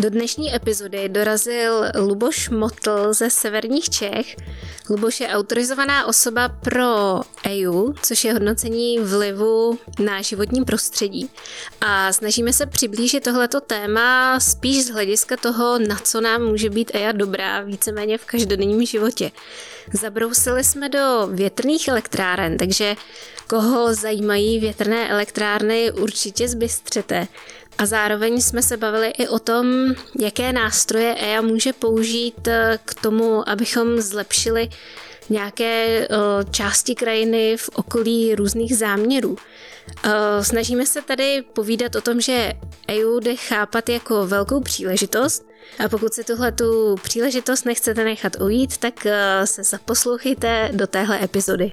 Do dnešní epizody dorazil Luboš Motl ze severních Čech. Luboš je autorizovaná osoba pro EIA, což je hodnocení vlivu na životní prostředí. A snažíme se přiblížit tohleto téma spíš z hlediska toho, na co nám může být EIA dobrá víceméně v každodenním životě. Zabrousili jsme do větrných elektráren, takže koho zajímají větrné elektrárny, určitě zbystřete. A zároveň jsme se bavili i o tom, jaké nástroje EIA může použít k tomu, abychom zlepšili nějaké části krajiny v okolí různých záměrů. Snažíme se tady povídat o tom, že EIA jde chápat jako velkou příležitost, a pokud si tuhletu příležitost nechcete nechat ujít, tak se zaposlouchejte do téhle epizody.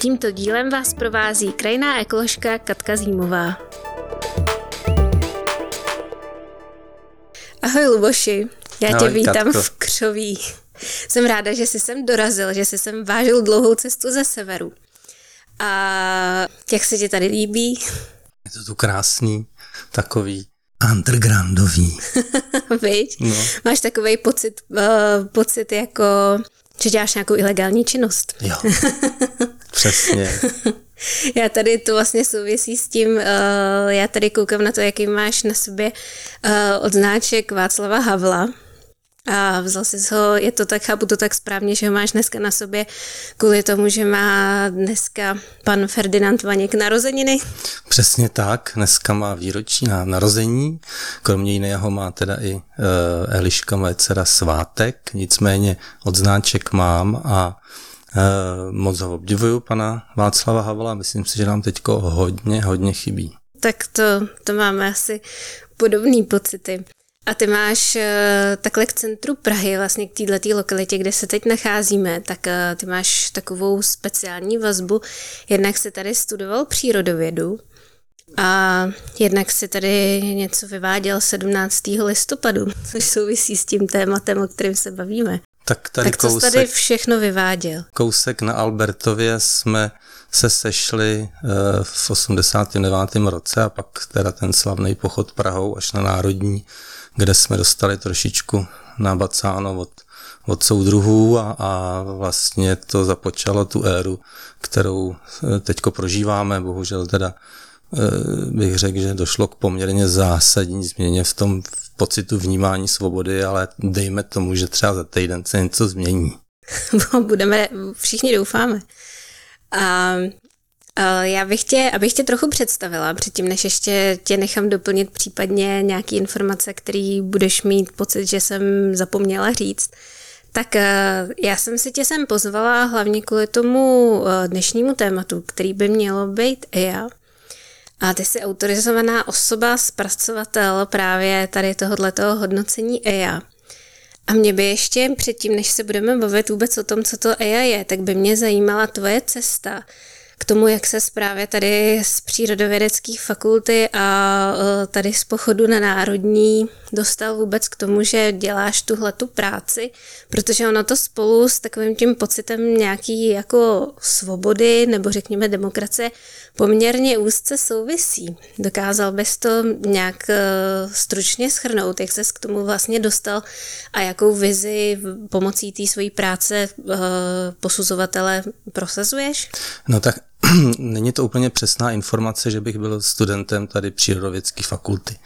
Tímto dílem vás provází krajinná ekoložka Katka Zímová. Ahoj Luboši, já tě vítám, Katko. V Křoví. Jsem ráda, že jsi sem dorazil, že jsi sem vážil dlouhou cestu ze severu. A jak se ti tady líbí? Je to tu krásný, takový undergroundový. Viď? No. Máš takovej pocit jako, že děláš nějakou ilegální činnost. Jo, přesně. Já tady to vlastně souvisí s tím, já tady koukám na to, jaký máš na sobě odznáček Václava Havla. A vzal jsi ho, je to tak, chápu to tak správně, že ho máš dneska na sobě kvůli tomu, že má dneska pan Ferdinand Vaněk narozeniny. Přesně tak, dneska má výročí na narození, kromě jiného má teda i Eliška, moje dcera, svátek, nicméně odznáček mám a moc ho obdivuju, pana Václava Havla, myslím si, že nám teďko hodně chybí. Tak to máme asi podobné pocity. A ty máš takhle k centru Prahy, vlastně k této lokalitě, kde se teď nacházíme, tak ty máš takovou speciální vazbu. Jednak jsi tady studoval přírodovědu a jednak jsi tady něco vyváděl 17. listopadu, což souvisí s tím tématem, o kterém se bavíme. Tak co jsi tady všechno vyváděl? Kousek na Albertově jsme se sešli v 89. roce a pak teda ten slavný pochod Prahou až na Národní, kde jsme dostali trošičku nabacáno od soudruhů a vlastně to započalo tu éru, kterou teďko prožíváme. Bohužel teda bych řekl, že došlo k poměrně zásadní změně v tom pocitu vnímání svobody, ale dejme tomu, že třeba za týden se něco změní. Všichni doufáme. A já bych abych tě trochu představila, předtím než ještě tě nechám doplnit případně nějaký informace, který budeš mít pocit, že jsem zapomněla říct, tak já jsem si tě sem pozvala hlavně kvůli tomu dnešnímu tématu, který by mělo být EIA. A ty jsi autorizovaná osoba, zpracovatel právě tady tohoto hodnocení EIA. A mě by ještě předtím, než se budeme bavit vůbec o tom, co to EIA je, tak by mě zajímala tvoje cesta k tomu, jak se právě tady z přírodovědecké fakulty a tady z pochodu na Národní dostal vůbec k tomu, že děláš tuhletu práci, protože ono to spolu s takovým tím pocitem nějaký jako svobody nebo řekněme demokracie poměrně úzce souvisí. Dokázal bys to nějak stručně shrnout, jak ses k tomu vlastně dostal a jakou vizi pomocí té své práce posuzovatele prosazuješ? No tak není to úplně přesná informace, že bych byl studentem tady přírodovědské fakulty.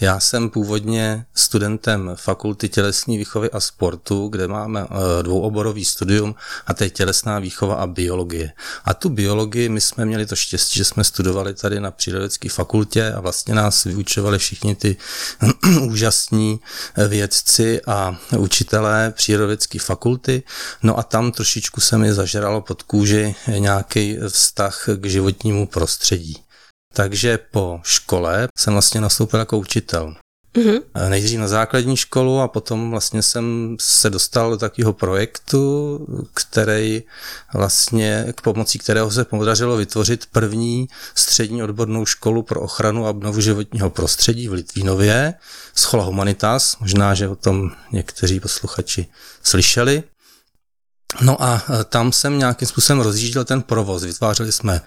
Já jsem původně studentem fakulty tělesní výchovy a sportu, kde máme dvouoborový studium a to je tělesná výchova a biologie. A tu biologii my jsme měli to štěstí, že jsme studovali tady na přírodovědské fakultě a vlastně nás vyučovali všichni ty úžasní vědci a učitelé přírodovědské fakulty. No a tam trošičku se mi zažralo pod kůži nějaký vztah k životnímu prostředí. Takže po škole jsem vlastně nastoupil jako učitel. Mm-hmm. Nejdřív na základní školu a potom vlastně jsem se dostal do takového projektu, který vlastně k pomocí kterého se podařilo vytvořit první střední odbornou školu pro ochranu a obnovu životního prostředí v Litvínově, Schola Humanitas, možná, že o tom někteří posluchači slyšeli. No a tam jsem nějakým způsobem rozjížděl ten provoz. Vytvářeli jsme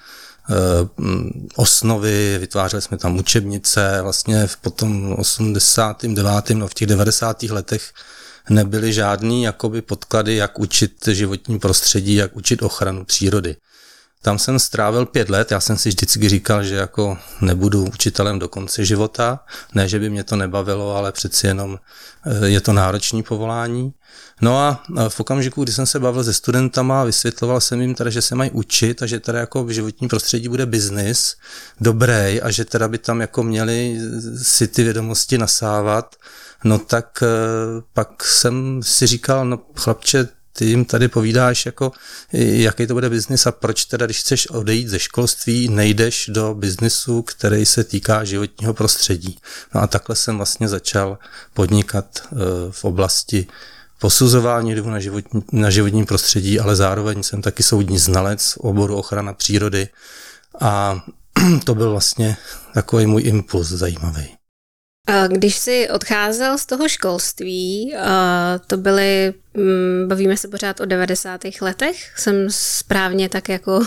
osnovy, vytvářeli jsme tam učebnice, vlastně potom v 89. no v těch 90. letech nebyly žádný jakoby podklady, jak učit životní prostředí, jak učit ochranu přírody. Tam jsem strávil 5 let, já jsem si vždycky říkal, že jako nebudu učitelem do konce života, ne, že by mě to nebavilo, ale přeci jenom je to náročné povolání. No a v okamžiku, kdy jsem se bavil se studentama, vysvětloval jsem jim teda, že se mají učit a že teda jako v životním prostředí bude biznis dobrý a že teda by tam jako měli si ty vědomosti nasávat, no tak pak jsem si říkal, no chlapče, ty jim tady povídáš, jako, jaký to bude biznis a proč teda, když chceš odejít ze školství, nejdeš do biznisu, který se týká životního prostředí. No a takhle jsem vlastně začal podnikat v oblasti posuzování vlivu na životní prostředí, ale zároveň jsem taky soudní znalec v oboru ochrana přírody a to byl vlastně takový můj impuls zajímavý. Když jsi odcházel z toho školství, to byly, bavíme se pořád o 90. letech, jsem správně tak jako...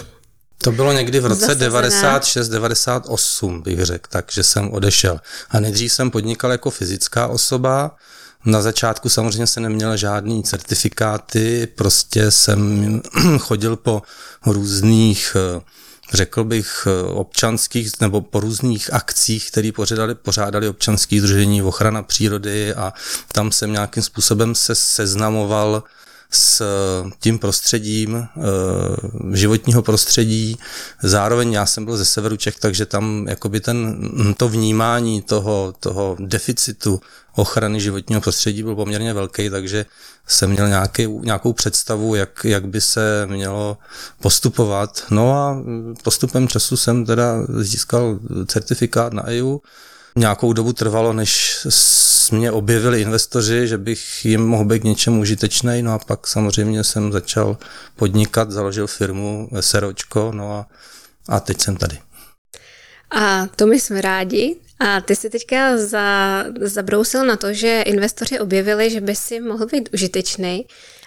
To bylo někdy v roce 96-98, bych řekl, takže jsem odešel. A nejdřív jsem podnikal jako fyzická osoba, na začátku samozřejmě jsem neměl žádný certifikáty, prostě jsem chodil po různých... řekl bych občanských nebo po různých akcích, které pořádali občanské sdružení ochrana přírody a tam jsem nějakým způsobem se seznamoval s tím prostředím životního prostředí. Zároveň já jsem byl ze severu Čech, takže tam jakoby to vnímání toho deficitu ochrany životního prostředí byl poměrně velký, takže jsem měl nějakou představu, jak by se mělo postupovat. No a postupem času jsem teda získal certifikát na EIA. Nějakou dobu trvalo, než mě objevili investoři, že bych jim mohl být k něčemu užitečnej, no a pak samozřejmě jsem začal podnikat, založil firmu SROčko, no a teď jsem tady. A to my jsme rádi. A ty jsi teďka zabrousil na to, že investoři objevili, že by si mohl být užitečný.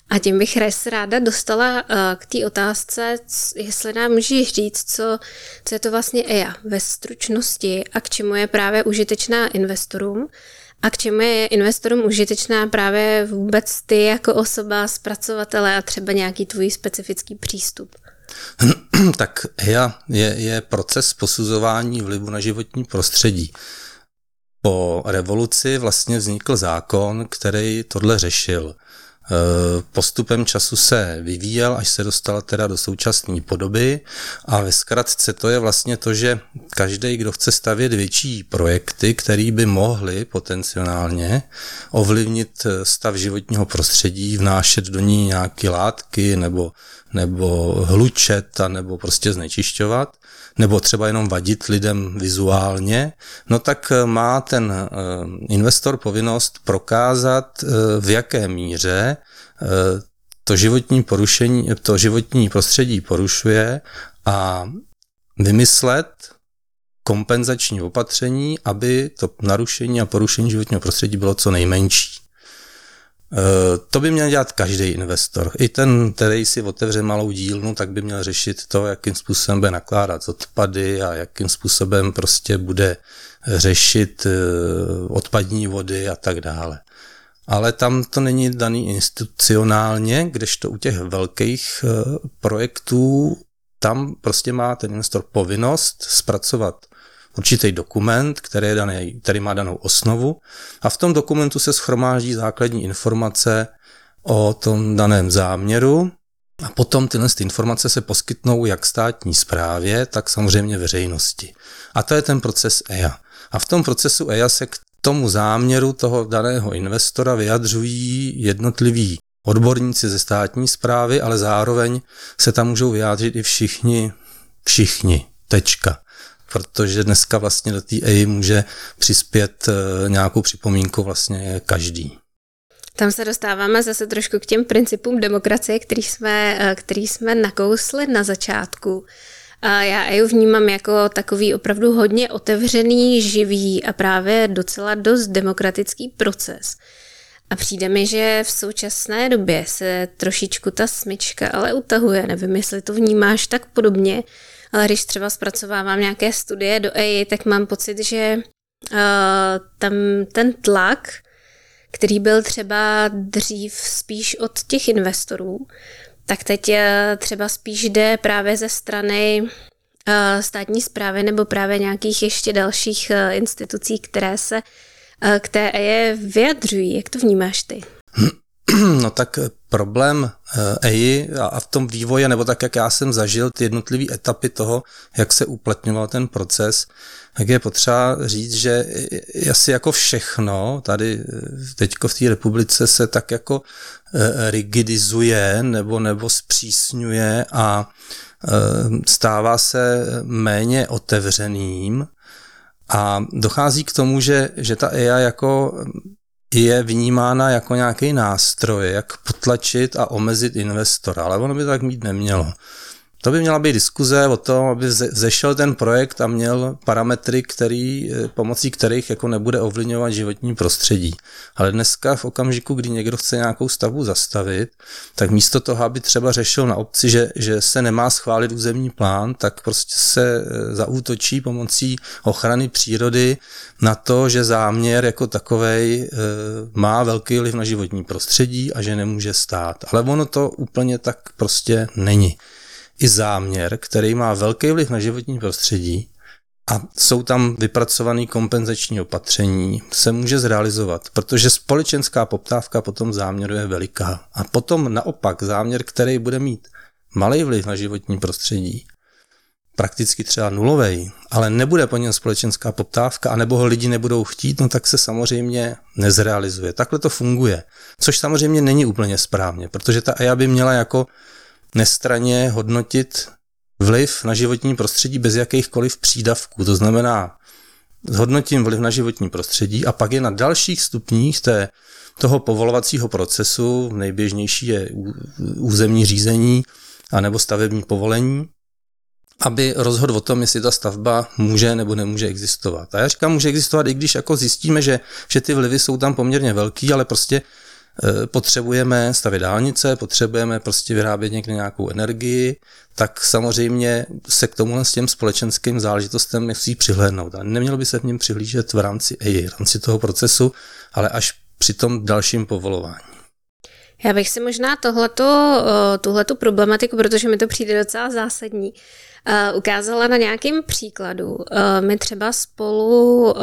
A tím bych ráda dostala k té otázce, jestli nám můžeš říct, co je to vlastně EIA ve stručnosti a k čemu je právě užitečná investorům a k čemu je investorům užitečná právě vůbec ty jako osoba, zpracovatele a třeba nějaký tvůj specifický přístup. Tak EIA je proces posuzování vlivu na životní prostředí. Po revoluci vlastně vznikl zákon, který tohle řešil. Postupem času se vyvíjel, až se dostala teda do současné podoby a ve zkratce to je vlastně to, že každý, kdo chce stavět větší projekty, který by mohly potenciálně ovlivnit stav životního prostředí, vnášet do ní nějaké látky nebo hlučet a nebo prostě znečišťovat, nebo třeba jenom vadit lidem vizuálně, no tak má ten investor povinnost prokázat, v jaké míře to životní prostředí porušuje a vymyslet kompenzační opatření, aby to narušení a porušení životního prostředí bylo co nejmenší. To by měl dělat každý investor. I ten, který si otevře malou dílnu, tak by měl řešit to, jakým způsobem bude nakládat s odpady a jakým způsobem prostě bude řešit odpadní vody a tak dále. Ale tam to není daný institucionálně, kdežto u těch velkých projektů tam prostě má ten investor povinnost zpracovat určitý dokument, který má danou osnovu a v tom dokumentu se shromáždí základní informace o tom daném záměru a potom tyhle informace se poskytnou jak státní správě, tak samozřejmě veřejnosti. A to je ten proces EIA. A v tom procesu EIA se k tomu záměru toho daného investora vyjadřují jednotliví odborníci ze státní správy, ale zároveň se tam můžou vyjádřit i všichni, tečka. Protože dneska vlastně do té EIA může přispět nějakou připomínku vlastně každý. Tam se dostáváme zase trošku k těm principům demokracie, který jsme nakousli na začátku. A já EIA vnímám jako takový opravdu hodně otevřený, živý a právě docela dost demokratický proces. A přijde mi, že v současné době se trošičku ta smyčka ale utahuje, nevím, jestli to vnímáš tak podobně, ale když třeba zpracovávám nějaké studie do EIA, tak mám pocit, že tam ten tlak, který byl třeba dřív spíš od těch investorů, tak teď třeba spíš jde právě ze strany státní správy nebo právě nějakých ještě dalších institucí, které se k té EIA vyjadřují. Jak to vnímáš ty? No tak problém EIA a v tom vývoji, nebo tak, jak já jsem zažil ty jednotlivé etapy toho, jak se uplatňoval ten proces, tak je potřeba říct, že asi jako všechno tady teďko v té republice se tak jako rigidizuje nebo zpřísňuje a stává se méně otevřeným a dochází k tomu, že ta EIA jako je vnímána jako nějaký nástroj, jak potlačit a omezit investora, ale ono by to tak mít nemělo. To by měla být diskuze o tom, aby zešel ten projekt a měl parametry, pomocí kterých jako nebude ovlivňovat životní prostředí. Ale dneska v okamžiku, kdy někdo chce nějakou stavbu zastavit, tak místo toho, aby třeba řešil na obci, že se nemá schválit územní plán, tak prostě se zaútočí pomocí ochrany přírody na to, že záměr jako takovej má velký vliv na životní prostředí a že nemůže stát. Ale ono to úplně tak prostě není. I záměr, který má velký vliv na životní prostředí a jsou tam vypracované kompenzační opatření, se může zrealizovat, protože společenská poptávka po tom záměru je veliká. A potom naopak záměr, který bude mít malý vliv na životní prostředí, prakticky třeba nulovej, ale nebude po něm společenská poptávka, anebo ho lidi nebudou chtít, no tak se samozřejmě nezrealizuje. Takhle to funguje, což samozřejmě není úplně správně, protože ta EIA by měla jako nestranně hodnotit vliv na životní prostředí bez jakýchkoliv přídavků. To znamená, hodnotím vliv na životní prostředí a pak je na dalších stupních toho povolovacího procesu, nejběžnější je územní řízení anebo stavební povolení, aby rozhodl o tom, jestli ta stavba může nebo nemůže existovat. A já říkám, může existovat, i když jako zjistíme, že ty vlivy jsou tam poměrně velký, ale prostě potřebujeme stavět dálnice, potřebujeme prostě vyrábět někde nějakou energii, tak samozřejmě se k tomu s těm společenským záležitostem musí přihlédnout. A nemělo by se v něm přihlížet v rámci EIA, v rámci toho procesu, ale až při tom dalším povolování. Já bych si možná tuhletu problematiku, protože mi to přijde docela zásadní, ukázala na nějakém příkladu. My třeba spolu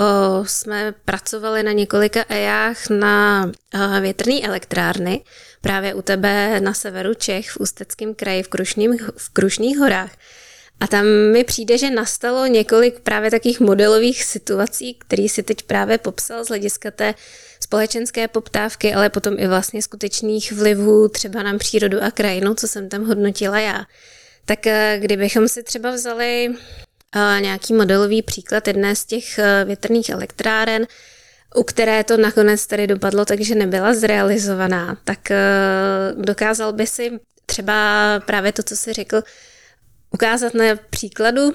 jsme pracovali na několika EIAch na větrné elektrárny, právě u tebe na severu Čech, v Ústeckém kraji, v Krušných horách. A tam mi přijde, že nastalo několik právě takových modelových situací, který si teď právě popsal z hlediska té společenské poptávky, ale potom i vlastně skutečných vlivů třeba na přírodu a krajinu, co jsem tam hodnotila já. Tak kdybychom si třeba vzali nějaký modelový příklad jedné z těch větrných elektráren, u které to nakonec tady dopadlo, takže nebyla zrealizovaná, tak dokázal by si třeba právě to, co jsi řekl, ukázat na příkladu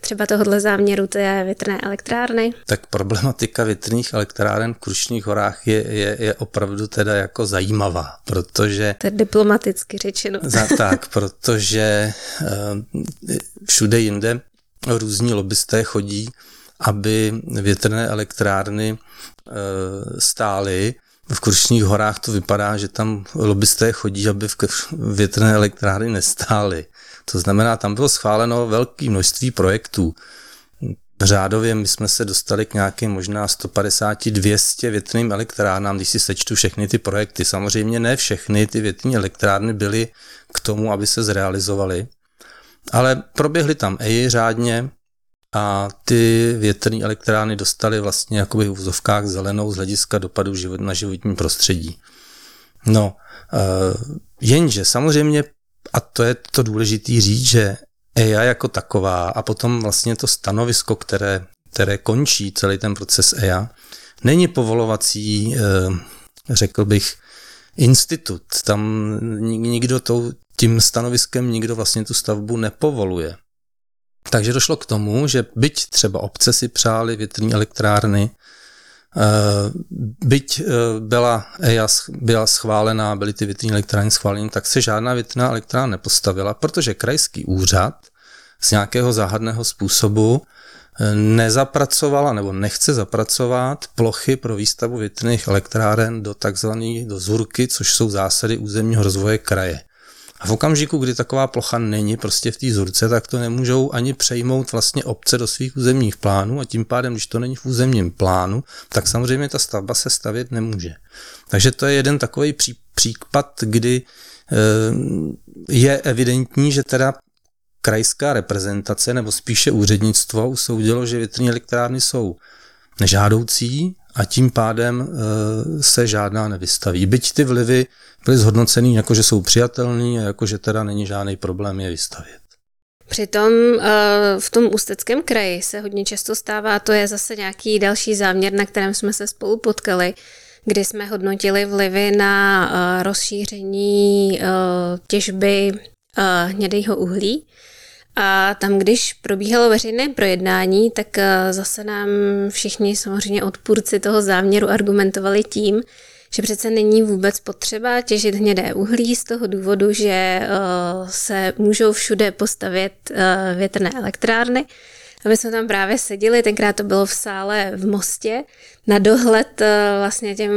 třeba tohohle záměru té větrné elektrárny? Tak problematika větrných elektráren v Krušných horách je opravdu teda jako zajímavá, protože... To je diplomaticky řečeno. Tak, protože všude jinde různí lobbysté chodí, aby větrné elektrárny stály. V Krušných horách to vypadá, že tam lobbysté chodí, aby větrné elektrárny nestály. To znamená, tam bylo schváleno velké množství projektů. Řádově my jsme se dostali k nějakým možná 150-200 větrným elektrárnám, když si sečtu všechny ty projekty. Samozřejmě ne všechny ty větrní elektrárny byly k tomu, aby se zrealizovaly, ale proběhly tam EIA řádně a ty větrné elektrárny dostaly vlastně jakoby v uvozovkách zelenou z hlediska dopadu na životní prostředí. No, jenže samozřejmě, a to je to důležitý říct, že EIA jako taková a potom vlastně to stanovisko, které končí celý ten proces EIA, není povolovací, řekl bych, institut. Tam nikdo tím stanoviskem nikdo vlastně tu stavbu nepovoluje. Takže došlo k tomu, že byť třeba obce si přáli větrní elektrárny, byť byla schválená, byly ty větrní elektrárny schváleny, tak se žádná větrná elektrárna nepostavila, protože krajský úřad z nějakého záhadného způsobu nezapracovala nebo nechce zapracovat plochy pro výstavbu větrných elektráren do ZURKY, což jsou zásady územního rozvoje kraje. A v okamžiku, kdy taková plocha není prostě v té ZURce, tak to nemůžou ani přejmout vlastně obce do svých územních plánů a tím pádem, když to není v územním plánu, tak samozřejmě ta stavba se stavět nemůže. Takže to je jeden takový případ, kdy je evidentní, že teda krajská reprezentace nebo spíše úřednictvo usoudilo, že větrné elektrárny jsou nežádoucí a tím pádem se žádná nevystaví. Byť ty vlivy byly zhodnocený, jakože jsou přijatelný a jakože teda není žádný problém je vystavět. Přitom v tom Ústeckém kraji se hodně často stává, to je zase nějaký další záměr, na kterém jsme se spolu potkali, kdy jsme hodnotili vlivy na rozšíření těžby hnědého uhlí. A tam, když probíhalo veřejné projednání, tak zase nám všichni samozřejmě odpůrci toho záměru argumentovali tím, že přece není vůbec potřeba těžit hnědé uhlí z toho důvodu, že se můžou všude postavit větrné elektrárny. A my jsme tam právě seděli, tenkrát to bylo v sále v Mostě, na dohled vlastně těm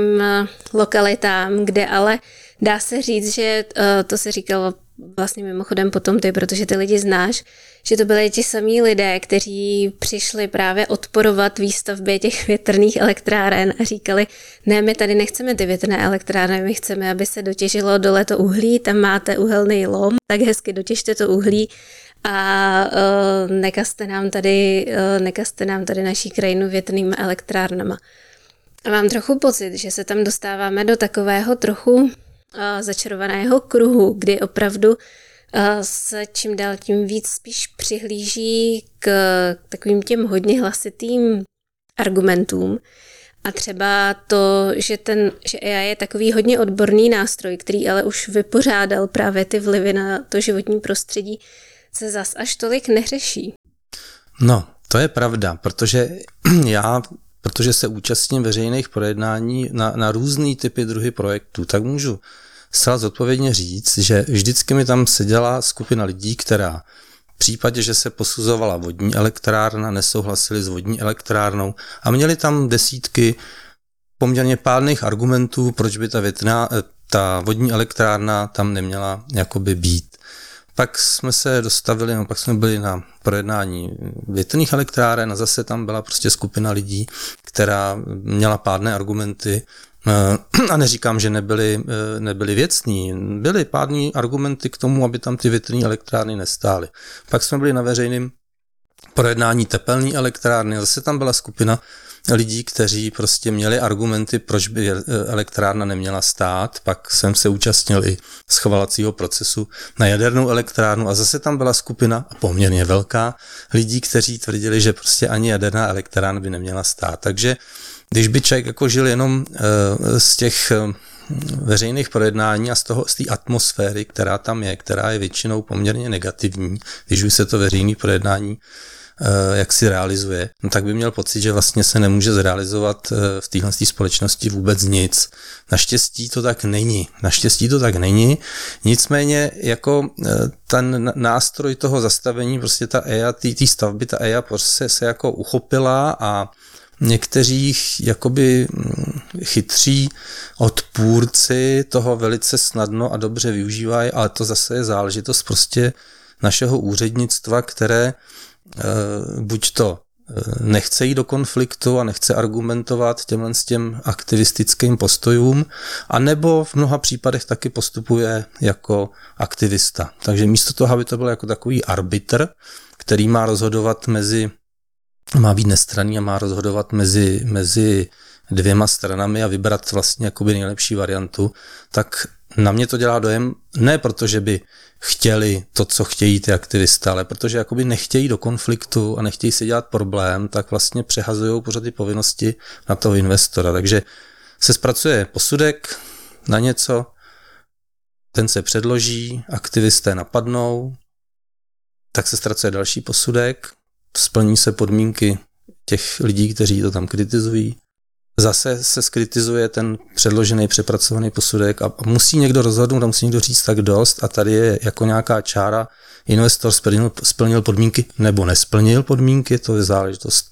lokalitám, kde ale dá se říct, že to se říkalo vlastně mimochodem potom ty, protože ty lidi znáš, že to byli ti samí lidé, kteří přišli právě odporovat výstavbě těch větrných elektráren a říkali, ne, my tady nechceme ty větrné elektrárny, my chceme, aby se dotěžilo dole to uhlí, tam máte uhelný lom, tak hezky dotěžte to uhlí a nekazte nám tady naší krajinu větrnými elektrárnama. A mám trochu pocit, že se tam dostáváme do takového trochu začarovaného kruhu, kdy opravdu se čím dál tím víc spíš přihlíží k takovým těm hodně hlasitým argumentům. A třeba to, že EIA je takový hodně odborný nástroj, který ale už vypořádal právě ty vlivy na to životní prostředí, se zas až tolik neřeší. No, to je pravda, protože se účastním veřejných projednání na různý typy druhy projektů, tak můžu zcela zodpovědně říct, že vždycky mi tam seděla skupina lidí, která v případě, že se posuzovala vodní elektrárna, nesouhlasili s vodní elektrárnou a měli tam desítky poměrně pádných argumentů, proč by ta vodní elektrárna tam neměla jakoby být. Pak jsme byli na projednání větrných elektráren a zase tam byla prostě skupina lidí, která měla pádné argumenty a neříkám, že nebyli věcní, byly pádné argumenty k tomu, aby tam ty větrné elektrárny nestály. Pak jsme byli na veřejném projednání tepelné elektrárny a zase tam byla skupina lidí, kteří prostě měli argumenty, proč by elektrárna neměla stát, pak jsem se účastnil i schvalovacího procesu na jadernou elektrárnu a zase tam byla skupina, poměrně velká, lidí, kteří tvrdili, že prostě ani jaderná elektrárna by neměla stát. Takže když by člověk jako žil jenom z těch veřejných projednání a z té atmosféry, která tam je, která je většinou poměrně negativní, když už se to veřejné projednání jak si realizuje, no tak by měl pocit, že vlastně se nemůže zrealizovat v téhle společnosti vůbec nic. Naštěstí to tak není, nicméně jako ten nástroj toho zastavení, prostě ta EIA, té stavby, ta EIA prostě se jako uchopila a někteří jakoby chytří odpůrci toho velice snadno a dobře využívají, ale to zase je záležitost prostě našeho úřednictva, které buď to nechce jít do konfliktu a nechce argumentovat těmhle s těm aktivistickým postojům, anebo v mnoha případech taky postupuje jako aktivista. Takže místo toho, aby to byl jako takový arbitr, který má rozhodovat má být nestranný a má rozhodovat mezi dvěma stranami a vybrat vlastně jakoby nejlepší variantu, tak na mě to dělá dojem, ne protože by chtěli to, co chtějí ty aktivisté, ale protože jakoby nechtějí do konfliktu a nechtějí si dělat problém, tak vlastně přehazují pořád ty povinnosti na toho investora. Takže se zpracuje posudek na něco, ten se předloží, aktivisté napadnou, tak se zpracuje další posudek, splní se podmínky těch lidí, kteří to tam kritizují, zase se skritizuje ten předložený, přepracovaný posudek a musí někdo rozhodnout a musí někdo říct tak dost a tady je jako nějaká čára, investor splnil podmínky nebo nesplnil podmínky, to je záležitost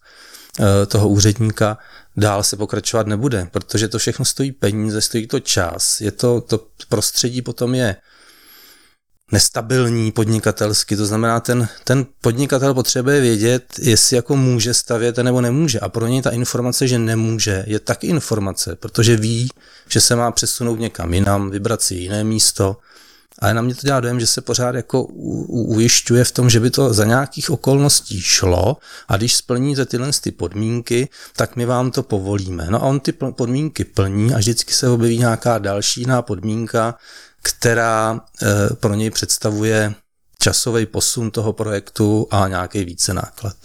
toho úředníka, dál se pokračovat nebude, protože to všechno stojí peníze, stojí to čas, je to prostředí potom je nestabilní podnikatelsky, to znamená ten podnikatel potřebuje vědět, jestli jako může stavět nebo nemůže a pro něj ta informace, že nemůže, je taky informace, protože ví, že se má přesunout někam jinam, vybrat si jiné místo, ale na mě to dělá dojem, že se pořád jako ujišťuje v tom, že by to za nějakých okolností šlo a když splníte tyhle ty podmínky, tak my vám to povolíme. No a on ty podmínky plní a vždycky se objeví nějaká další jiná podmínka, která pro něj představuje časový posun toho projektu a nějaký více náklad.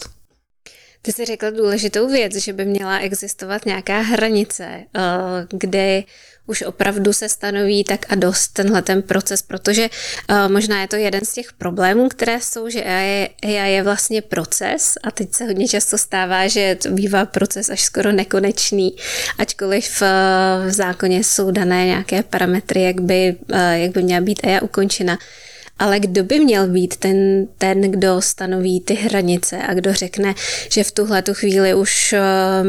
Ty jsi řekla důležitou věc, že by měla existovat nějaká hranice, kde už opravdu se stanoví tak a dost tenhle ten proces, protože možná je to jeden z těch problémů, které jsou, že EIA je vlastně proces a teď se hodně často stává, že to bývá proces až skoro nekonečný, ačkoliv v zákoně jsou dané nějaké parametry, jak by měla být EIA ukončena. Ale kdo by měl být ten, kdo stanoví ty hranice a kdo řekne, že v tuhle tu chvíli už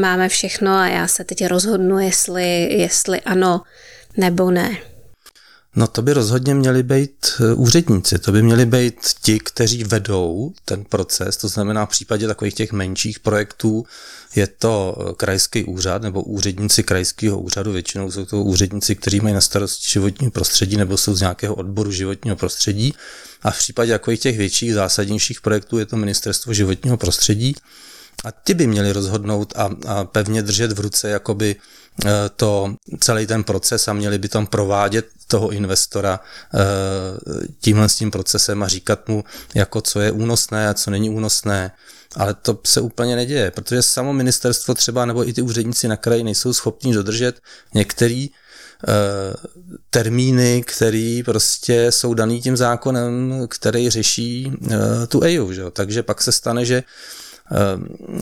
máme všechno a já se teď rozhodnu, jestli ano nebo ne? No to by rozhodně měli být úředníci, to by měli být ti, kteří vedou ten proces, to znamená v případě takových těch menších projektů je to krajský úřad nebo úředníci krajského úřadu, většinou jsou to úředníci, kteří mají na starosti životní prostředí nebo jsou z nějakého odboru životního prostředí a v případě takových těch větších zásadnějších projektů je to ministerstvo životního prostředí a ty by měli rozhodnout a pevně držet v ruce jakoby to celý ten proces a měli by tam provádět toho investora tímhle s tím procesem a říkat mu, jako co je únosné a co není únosné. Ale to se úplně neděje, protože samo ministerstvo třeba nebo i ty úředníci na kraji nejsou schopní dodržet některé termíny, které prostě jsou daný tím zákonem, který řeší tu EIA. Že? Takže pak se stane, že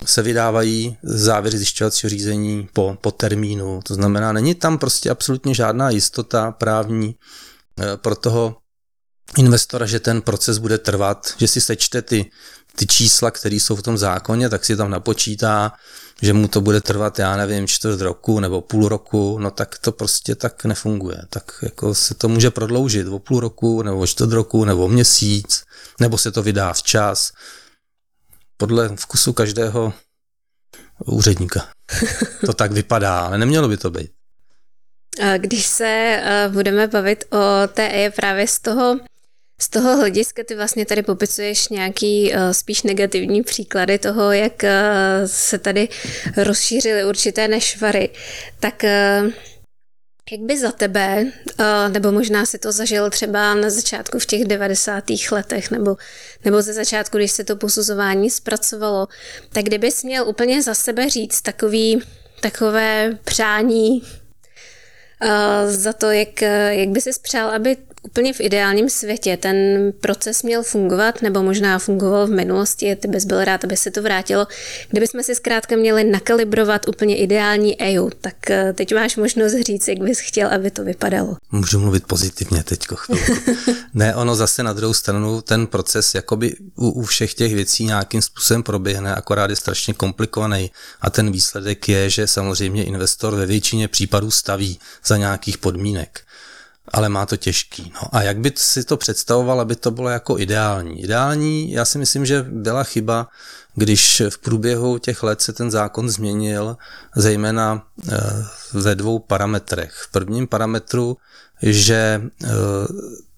se vydávají závěry zjišťovacího řízení po termínu. To znamená, není tam prostě absolutně žádná jistota právní pro toho investora, že ten proces bude trvat, že si sečte ty čísla, které jsou v tom zákoně, tak si tam napočítá, že mu to bude trvat, já nevím, 4 roku nebo půl roku, no tak to prostě tak nefunguje. Tak jako se to může prodloužit o půl roku nebo 4 roku nebo měsíc, nebo se to vydá včas. Podle vkusu každého úředníka. To tak vypadá, ale nemělo by to být. Když se budeme bavit o té EIA právě z toho hlediska, ty vlastně tady popisuješ nějaký spíš negativní příklady toho, jak se tady rozšířily určité nešvary, tak jak by za tebe, nebo možná si to zažil třeba na začátku v těch 90. letech, nebo ze začátku, když se to posuzování zpracovalo, tak kdybys měl úplně za sebe říct takové přání za to, jak by ses přál, aby úplně v ideálním světě ten proces měl fungovat, nebo možná fungoval v minulosti, ty bys byl rád, aby se to vrátilo. Kdybychom si zkrátka měli nakalibrovat úplně ideální EIA, tak teď máš možnost říct, jak bys chtěl, aby to vypadalo. Můžu mluvit pozitivně teďko chvilku. Ne, ono zase na druhou stranu ten proces jakoby u všech těch věcí nějakým způsobem proběhne, akorát je strašně komplikovaný a ten výsledek je, že samozřejmě investor ve většině případů staví za nějakých podmínek. Ale má to těžký. No a jak by si to představoval, aby to bylo jako ideální? Ideální, já si myslím, že byla chyba, když v průběhu těch let se ten zákon změnil, zejména ve 2 parametrech. V prvním parametru, že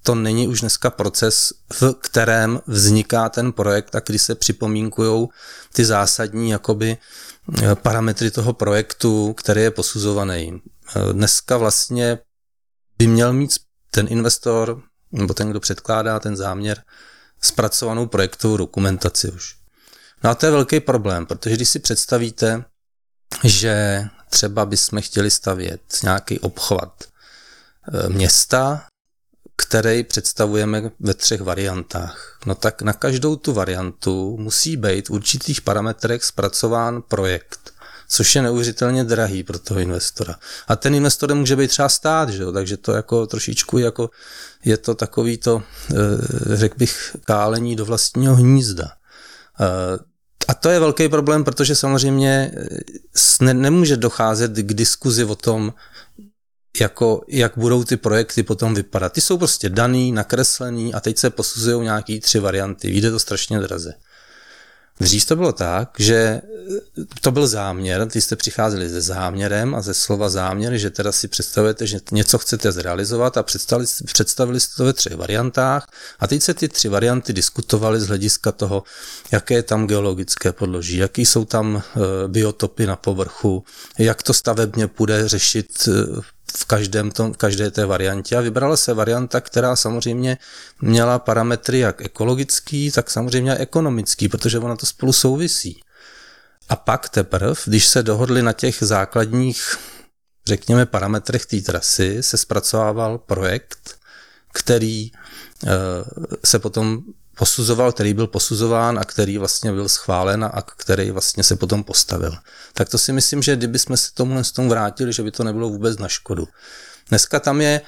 to není už dneska proces, v kterém vzniká ten projekt a kdy se připomínkujou ty zásadní jakoby parametry toho projektu, který je posuzovaný. Dneska vlastně by měl mít ten investor, nebo ten, kdo předkládá ten záměr, zpracovanou projektovou dokumentaci už. No a to je velký problém, protože když si představíte, že třeba bychom chtěli stavět nějaký obchvat města, který představujeme ve 3 variantách. No tak na každou tu variantu musí být v určitých parametrech zpracován projekt. což je neuvěřitelně drahý pro toho investora. A ten investor může být třeba stát, že jo? Takže to jako trošičku jako je to takový to, řekl bych, kálení do vlastního hnízda. A to je velký problém, protože samozřejmě nemůže docházet k diskuzi o tom, jako, jak budou ty projekty potom vypadat. Ty jsou prostě daný, nakreslený a teď se posuzují nějaký 3 varianty. Vyjde to strašně draze. Dřív to bylo tak, že to byl záměr, ty jste přicházeli se záměrem a ze slova záměr, že teda si představujete, že něco chcete zrealizovat a představili jste to ve 3 variantách a teď se ty 3 varianty diskutovaly z hlediska toho, jaké je tam geologické podloží, jaký jsou tam biotopy na povrchu, jak to stavebně bude řešit v každé té variantě a vybrala se varianta, která samozřejmě měla parametry jak ekologický, tak samozřejmě ekonomický, protože ona to spolu souvisí. A pak teprve, když se dohodli na těch základních, řekněme, parametrech té trasy, se zpracovával projekt, který se potom posuzoval, který byl posuzován a který vlastně byl schválen a který vlastně se potom postavil. Tak to si myslím, že kdybychom se tomu vrátili, že by to nebylo vůbec na škodu. Dneska tam je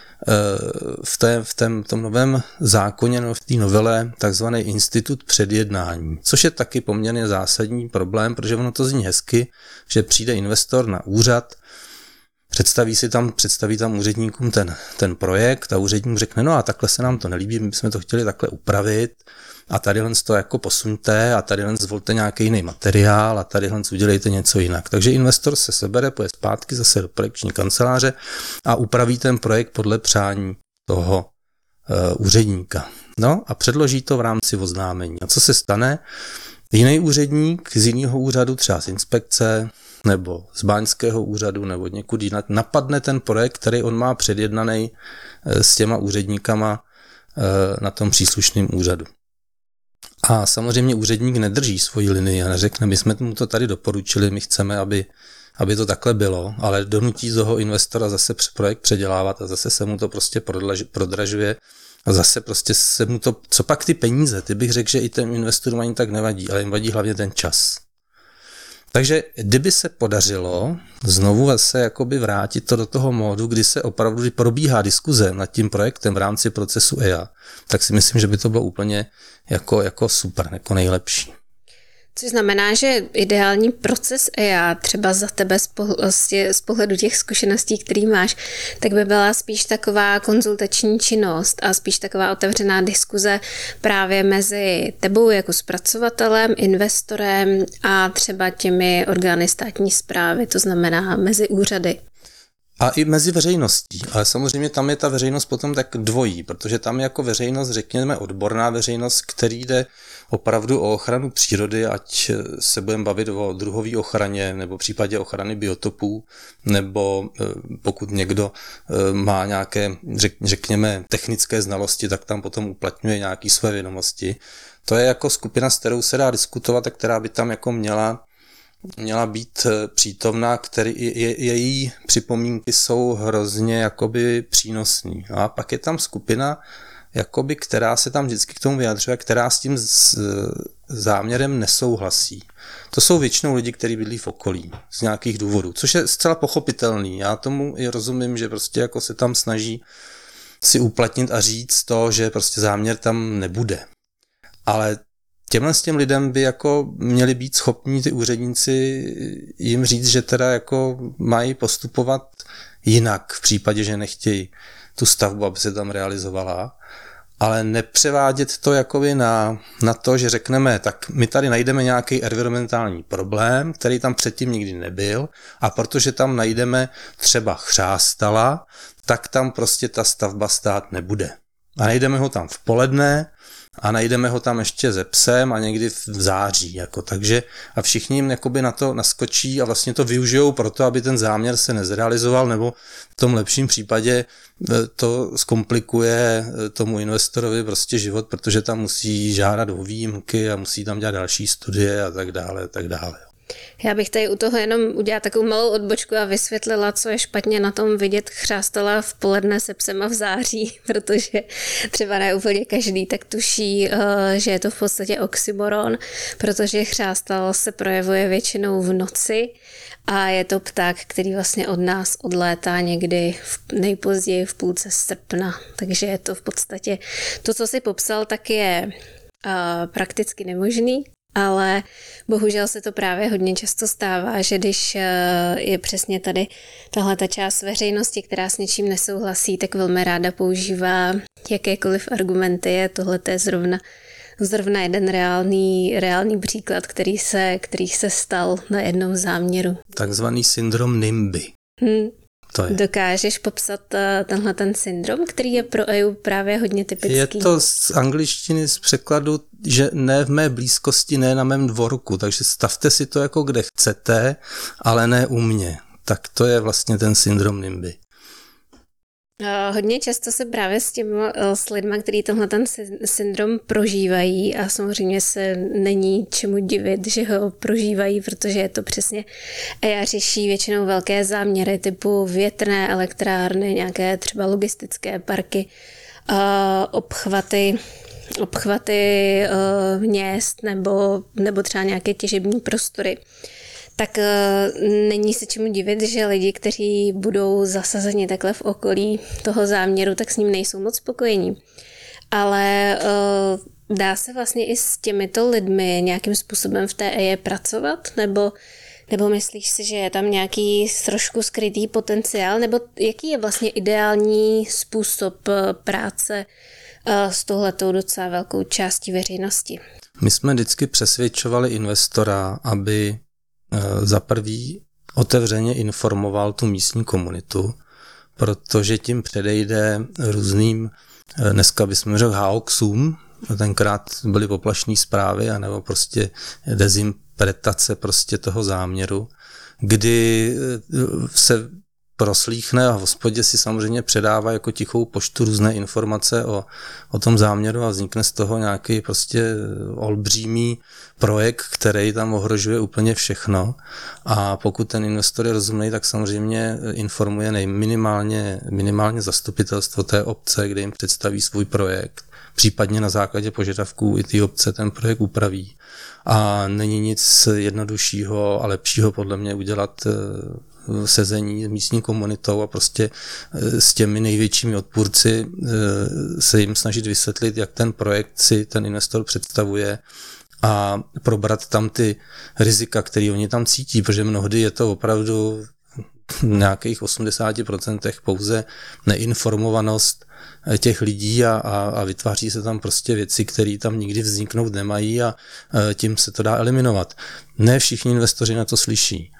v tom novém zákoně, v té novele, takzvaný institut předjednání, což je taky poměrně zásadní problém, protože ono to zní hezky, že přijde investor na úřad, představí tam úředníkům ten projekt a úředník řekne, no a takhle se nám to nelíbí, my jsme to chtěli takhle upravit a tadyhle to jako posuňte a tadyhle zvolte nějaký jiný materiál a tadyhle udělejte něco jinak. Takže investor se sebere, pojede zpátky zase do projekční kanceláře a upraví ten projekt podle přání toho úředníka. No a předloží to v rámci oznámení. A co se stane? Jiný úředník z jiného úřadu, třeba z inspekce, nebo z báňského úřadu, nebo někud jinak, napadne ten projekt, který on má předjednaný s těma úředníkama na tom příslušném úřadu. A samozřejmě úředník nedrží svoji linii a neřekne, my jsme mu to tady doporučili, my chceme, aby to takhle bylo, ale donutí toho investora zase projekt předělávat a zase se mu to prostě prodražuje a zase prostě se mu to, co pak ty peníze, ty bych řekl, že i ten investorům ani tak nevadí, ale jim vadí hlavně ten čas. Takže kdyby se podařilo znovu se jakoby vrátit to do toho módu, kdy se opravdu probíhá diskuze nad tím projektem v rámci procesu EIA, tak si myslím, že by to bylo úplně jako super, jako nejlepší. Což znamená, že ideální proces EIA třeba za tebe z pohledu těch zkušeností, který máš, tak by byla spíš taková konzultační činnost a spíš taková otevřená diskuze právě mezi tebou jako zpracovatelem, investorem a třeba těmi orgány státní správy, to znamená mezi úřady. A i mezi veřejností, ale samozřejmě tam je ta veřejnost potom tak dvojí, protože tam je jako veřejnost, řekněme, odborná veřejnost, který jde opravdu o ochranu přírody, ať se budeme bavit o druhové ochraně nebo v případě ochrany biotopů, nebo pokud někdo má nějaké, řekněme, technické znalosti, tak tam potom uplatňuje nějaké své vědomosti. To je jako skupina, s kterou se dá diskutovat a která by tam jako měla být přítomná, který její připomínky jsou hrozně jakoby přínosný. No a pak je tam skupina, jakoby, která se tam vždycky k tomu vyjadřuje, která s tím záměrem nesouhlasí. To jsou většinou lidi, kteří bydlí v okolí z nějakých důvodů, což je zcela pochopitelný. Já tomu i rozumím, že prostě jako se tam snaží si uplatnit a říct to, že prostě záměr tam nebude. Ale těmhle s těm lidem by jako měli být schopní ty úředníci jim říct, že teda jako mají postupovat jinak v případě, že nechtějí tu stavbu, aby se tam realizovala, ale nepřevádět to jakoby na to, že řekneme, tak my tady najdeme nějaký environmentální problém, který tam předtím nikdy nebyl a protože tam najdeme třeba chřástala, tak tam prostě ta stavba stát nebude. A najdeme ho tam v poledne, a najdeme ho tam ještě ze psem a někdy v září. Jako, takže, a všichni jim jakoby na to naskočí a vlastně to využijou proto, aby ten záměr se nezrealizoval, nebo v tom lepším případě to zkomplikuje tomu investorovi prostě život, protože tam musí žádat o výjimky a musí tam dělat další studie a tak dále. Já bych tady u toho jenom udělala takovou malou odbočku a vysvětlila, co je špatně na tom vidět chřástala v poledne se psem a v září, protože třeba ne úplně každý tak tuší, že je to v podstatě oxymoron, protože chřástal se projevuje většinou v noci a je to pták, který vlastně od nás odlétá někdy nejpozději v půlce srpna. Takže je to v podstatě to, co si popsal, tak je prakticky nemožný. Ale bohužel se to právě hodně často stává, že když je přesně tady tahle ta část veřejnosti, která s něčím nesouhlasí, tak velmi ráda používá jakékoliv argumenty. A tohle je zrovna jeden reálný příklad, který se stal na jednom záměru. Takzvaný syndrom NIMBY. Dokážeš popsat tenhle ten syndrom, který je pro EU právě hodně typický? Je to z angličtiny z překladu, že ne v mé blízkosti, ne na mém dvorku, takže stavte si to jako kde chcete, ale ne u mě. Tak to je vlastně ten syndrom NIMBY. Hodně často se právě s lidmi, kteří tenhle ten syndrom prožívají a samozřejmě se není čemu divit, že ho prožívají, protože je to přesně EIA řeší většinou velké záměry typu větrné elektrárny, nějaké třeba logistické parky, obchvaty měst nebo třeba nějaké těžební prostory. Tak není se čemu divit, že lidi, kteří budou zasazeni takhle v okolí toho záměru, tak s ním nejsou moc spokojení. Ale dá se vlastně i s těmito lidmi nějakým způsobem v té EIA pracovat? Nebo myslíš si, že je tam nějaký trošku skrytý potenciál? Nebo jaký je vlastně ideální způsob práce s touhletou docela velkou částí veřejnosti? My jsme vždycky přesvědčovali investora, aby za prvý otevřeně informoval tu místní komunitu, protože tím předejde různým, dneska bychom řekli hoaxům, tenkrát byly poplašné zprávy, anebo prostě dezinterpretace prostě toho záměru, kdy se proslýchne a v hospodě si samozřejmě předává jako tichou poštu různé informace o tom záměru a vznikne z toho nějaký prostě olbřímý projekt, který tam ohrožuje úplně všechno. A pokud ten investor je rozumný, tak samozřejmě informuje minimálně zastupitelstvo té obce, kde jim představí svůj projekt. Případně na základě požadavků i ty obce ten projekt upraví. A není nic jednoduššího a lepšího podle mě udělat sezení s místní komunitou a prostě s těmi největšími odpůrci se jim snažit vysvětlit, jak ten projekt si ten investor představuje a probrat tam ty rizika, které oni tam cítí, protože mnohdy je to opravdu v nějakých 80% pouze neinformovanost těch lidí a vytváří se tam prostě věci, které tam nikdy vzniknout nemají a tím se to dá eliminovat. Ne všichni investoři na to slyší.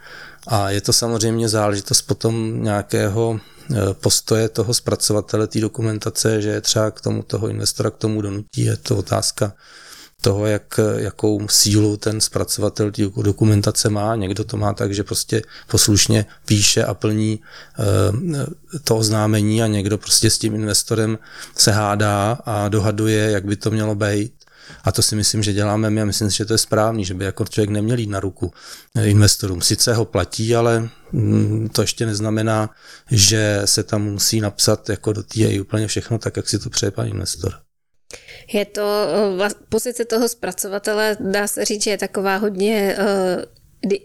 A je to samozřejmě záležitost potom nějakého postoje toho zpracovatele té dokumentace, že je třeba k tomu toho investora k tomu donutí. Je to otázka toho, jakou sílu ten zpracovatel té dokumentace má. Někdo to má tak, že prostě poslušně píše a plní to oznámení a někdo prostě s tím investorem se hádá a dohaduje, jak by to mělo být. A to si myslím, že děláme my a myslím si, že to je správný, že by jako člověk neměl jít na ruku investorům. Sice ho platí, ale to ještě neznamená, že se tam musí napsat jako do té úplně všechno tak, jak si to přeje pan investor. Je to pozice toho zpracovatele, dá se říct, že je taková hodně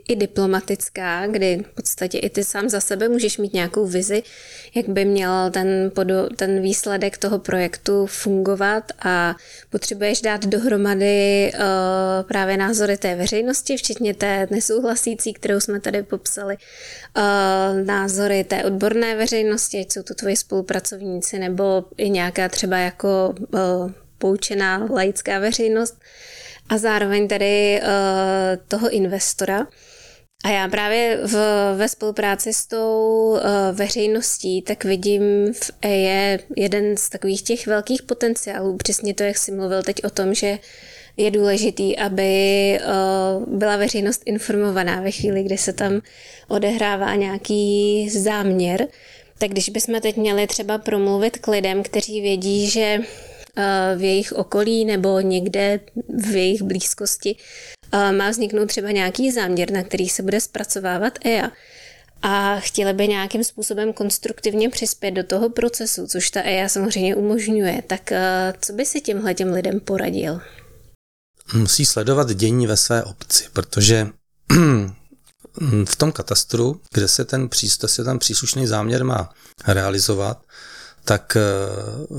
i diplomatická, kdy v podstatě i ty sám za sebe můžeš mít nějakou vizi, jak by měl ten výsledek toho projektu fungovat a potřebuješ dát dohromady právě názory té veřejnosti, včetně té nesouhlasící, kterou jsme tady popsali, názory té odborné veřejnosti, ať jsou to tvoji spolupracovníci nebo i nějaká třeba jako poučená laická veřejnost, a zároveň tady toho investora. A já právě ve spolupráci s tou veřejností tak vidím v EIA jeden z takových těch velkých potenciálů. Přesně to, jak jsi mluvil teď o tom, že je důležitý, aby byla veřejnost informovaná ve chvíli, kdy se tam odehrává nějaký záměr. Tak když bychom teď měli třeba promluvit k lidem, kteří vědí, že v jejich okolí nebo někde v jejich blízkosti má vzniknout třeba nějaký záměr, na který se bude zpracovávat EIA. A chtěla by nějakým způsobem konstruktivně přispět do toho procesu, což ta EIA samozřejmě umožňuje. Tak co by si tímhle těm lidem poradil? Musí sledovat dění ve své obci, protože v tom katastru, kde se ten příslušný záměr má realizovat, tak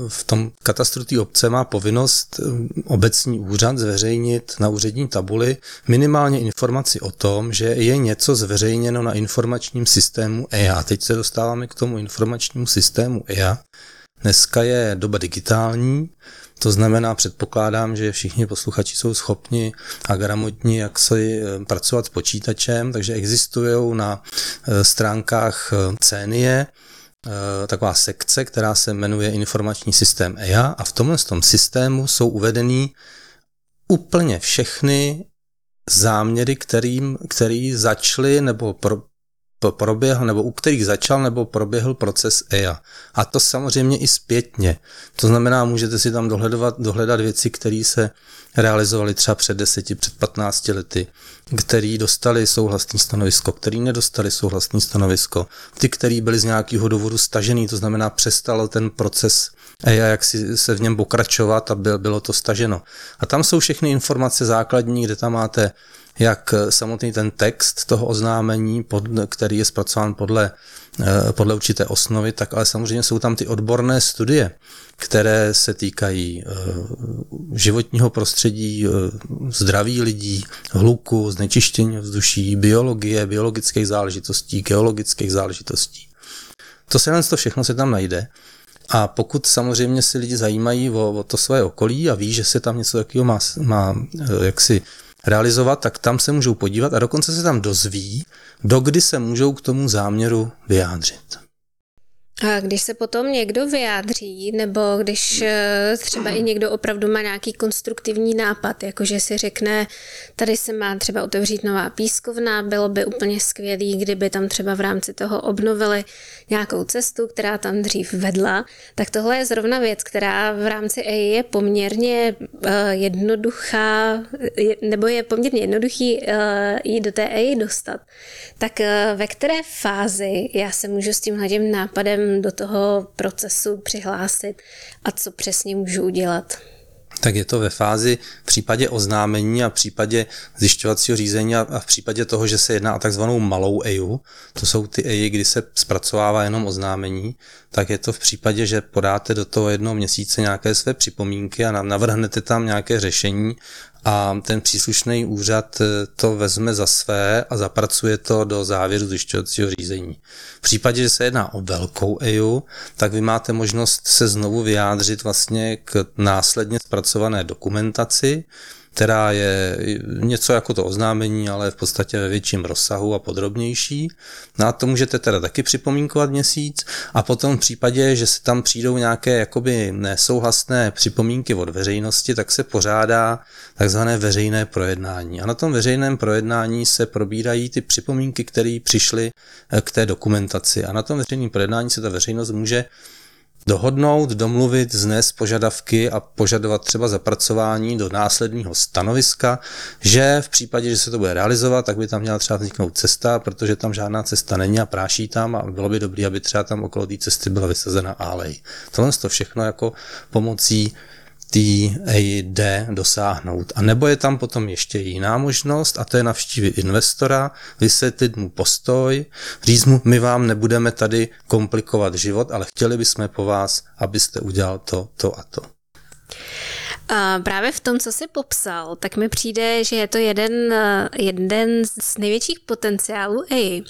v tom katastru té obce má povinnost obecní úřad zveřejnit na úřední tabuli minimálně informaci o tom, že je něco zveřejněno na informačním systému EIA. Teď se dostáváme k tomu informačnímu systému EIA. Dneska je doba digitální, to znamená, předpokládám, že všichni posluchači jsou schopni a gramotní, jak si pracovat s počítačem, takže existují na stránkách Cenie taková sekce, která se jmenuje informační systém EIA a v tomhle tom systému jsou uvedeny úplně všechny záměry, který začaly nebo proběhl, nebo u kterých začal nebo proběhl proces EIA. A to samozřejmě i zpětně. To znamená, můžete si tam dohledat věci, které se realizovaly třeba před 10, před 15 lety, který dostali souhlasné stanovisko, který nedostali souhlasné stanovisko, ty, který byly z nějakého důvodu stažený, to znamená přestalo ten proces EIA, jak si se v něm pokračovat a bylo to staženo. A tam jsou všechny informace základní, kde tam máte jak samotný ten text toho oznámení, který je zpracován podle určité osnovy, tak ale samozřejmě jsou tam ty odborné studie, které se týkají životního prostředí, zdraví lidí, hluku, znečištění vzduší, biologie, biologických záležitostí, geologických záležitostí. To všechno se tam najde. A pokud samozřejmě si lidi zajímají o to své okolí a ví, že se tam něco takového má jaksi realizovat, tak tam se můžou podívat a dokonce se tam dozví, dokdy se můžou k tomu záměru vyjádřit. A když se potom někdo vyjádří, nebo když třeba i někdo opravdu má nějaký konstruktivní nápad, jakože si řekne, tady se má třeba otevřít nová pískovna, bylo by úplně skvělý, kdyby tam třeba v rámci toho obnovili nějakou cestu, která tam dřív vedla, tak tohle je zrovna věc, která v rámci EIA je poměrně jednoduchá, nebo je poměrně jednoduchý ji do té EIA dostat. Tak ve které fázi já se můžu s tímhletím nápadem do toho procesu přihlásit a co přesně můžu udělat? Tak je to ve fázi v případě oznámení a v případě zjišťovacího řízení a v případě toho, že se jedná o takzvanou malou EIA, to jsou ty EIA, kdy se zpracovává jenom oznámení, tak je to v případě, že podáte do toho jednoho měsíce nějaké své připomínky a navrhnete tam nějaké řešení a ten příslušný úřad to vezme za své a zapracuje to do závěru zjišťovacího řízení. V případě, že se jedná o velkou EIA, tak vy máte možnost se znovu vyjádřit vlastně k následně zpracované dokumentaci, která je něco jako to oznámení, ale v podstatě ve větším rozsahu a podrobnější. No a to můžete teda taky připomínkovat měsíc a potom v případě, že se tam přijdou nějaké jakoby nesouhlasné připomínky od veřejnosti, tak se pořádá takzvané veřejné projednání. A na tom veřejném projednání se probírají ty připomínky, které přišly k té dokumentaci. A na tom veřejném projednání se ta veřejnost může dohodnout, domluvit, znést požadavky a požadovat třeba zapracování do následného stanoviska, že v případě, že se to bude realizovat, tak by tam měla třeba vzniknout cesta, protože tam žádná cesta není a práší tam a bylo by dobré, aby třeba tam okolo té cesty byla vysazena alej. Tohle to všechno jako pomocí EIA dosáhnout. A nebo je tam potom ještě jiná možnost a to je navštívit investora, vysvětlit mu postoj, říct mu, my vám nebudeme tady komplikovat život, ale chtěli bychom po vás, abyste udělal to, to a to. A právě v tom, co jsi popsal, tak mi přijde, že je to jeden z největších potenciálů EIA,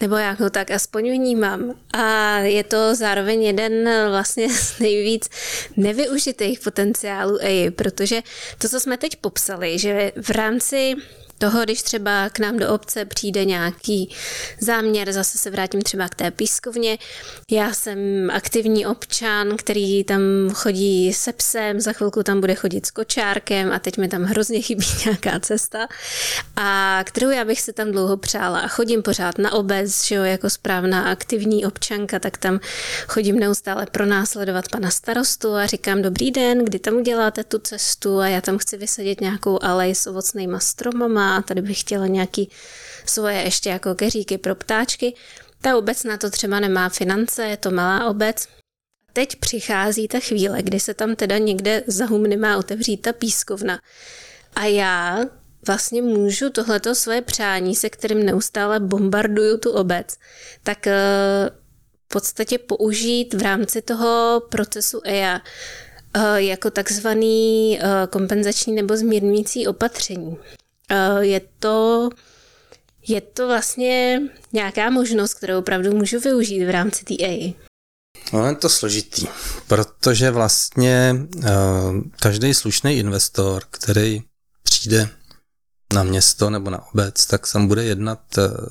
nebo jak ho tak aspoň vnímám. A je to zároveň jeden vlastně z nejvíc nevyužitých potenciálů EIA, protože to, co jsme teď popsali, že v rámci toho, když třeba k nám do obce přijde nějaký záměr, zase se vrátím třeba k té pískovně. Já jsem aktivní občan, který tam chodí se psem, za chvilku tam bude chodit s kočárkem a teď mi tam hrozně chybí nějaká cesta, a kterou já bych se tam dlouho přála. A chodím pořád na obec, že jo, jako správná aktivní občanka, tak tam chodím neustále pronásledovat pana starostu a říkám, dobrý den, kdy tam uděláte tu cestu a já tam chci vysadit nějakou alej s ovocnýma stromama chtěla, tady bych chtěla nějaký svoje ještě jako keříky pro ptáčky. Ta obec na to třeba nemá finance, je to malá obec. Teď přichází ta chvíle, kdy se tam teda někde za humny má otevřít ta pískovna. A já vlastně můžu tohleto svoje přání, se kterým neustále bombarduju tu obec, tak v podstatě použít v rámci toho procesu EIA jako takzvaný kompenzační nebo zmírňující opatření. Je to vlastně nějaká možnost, kterou opravdu můžu využít v rámci té EIA. No, je to složitý, protože vlastně každý slušný investor, který přijde na město nebo na obec, tak sam bude jednat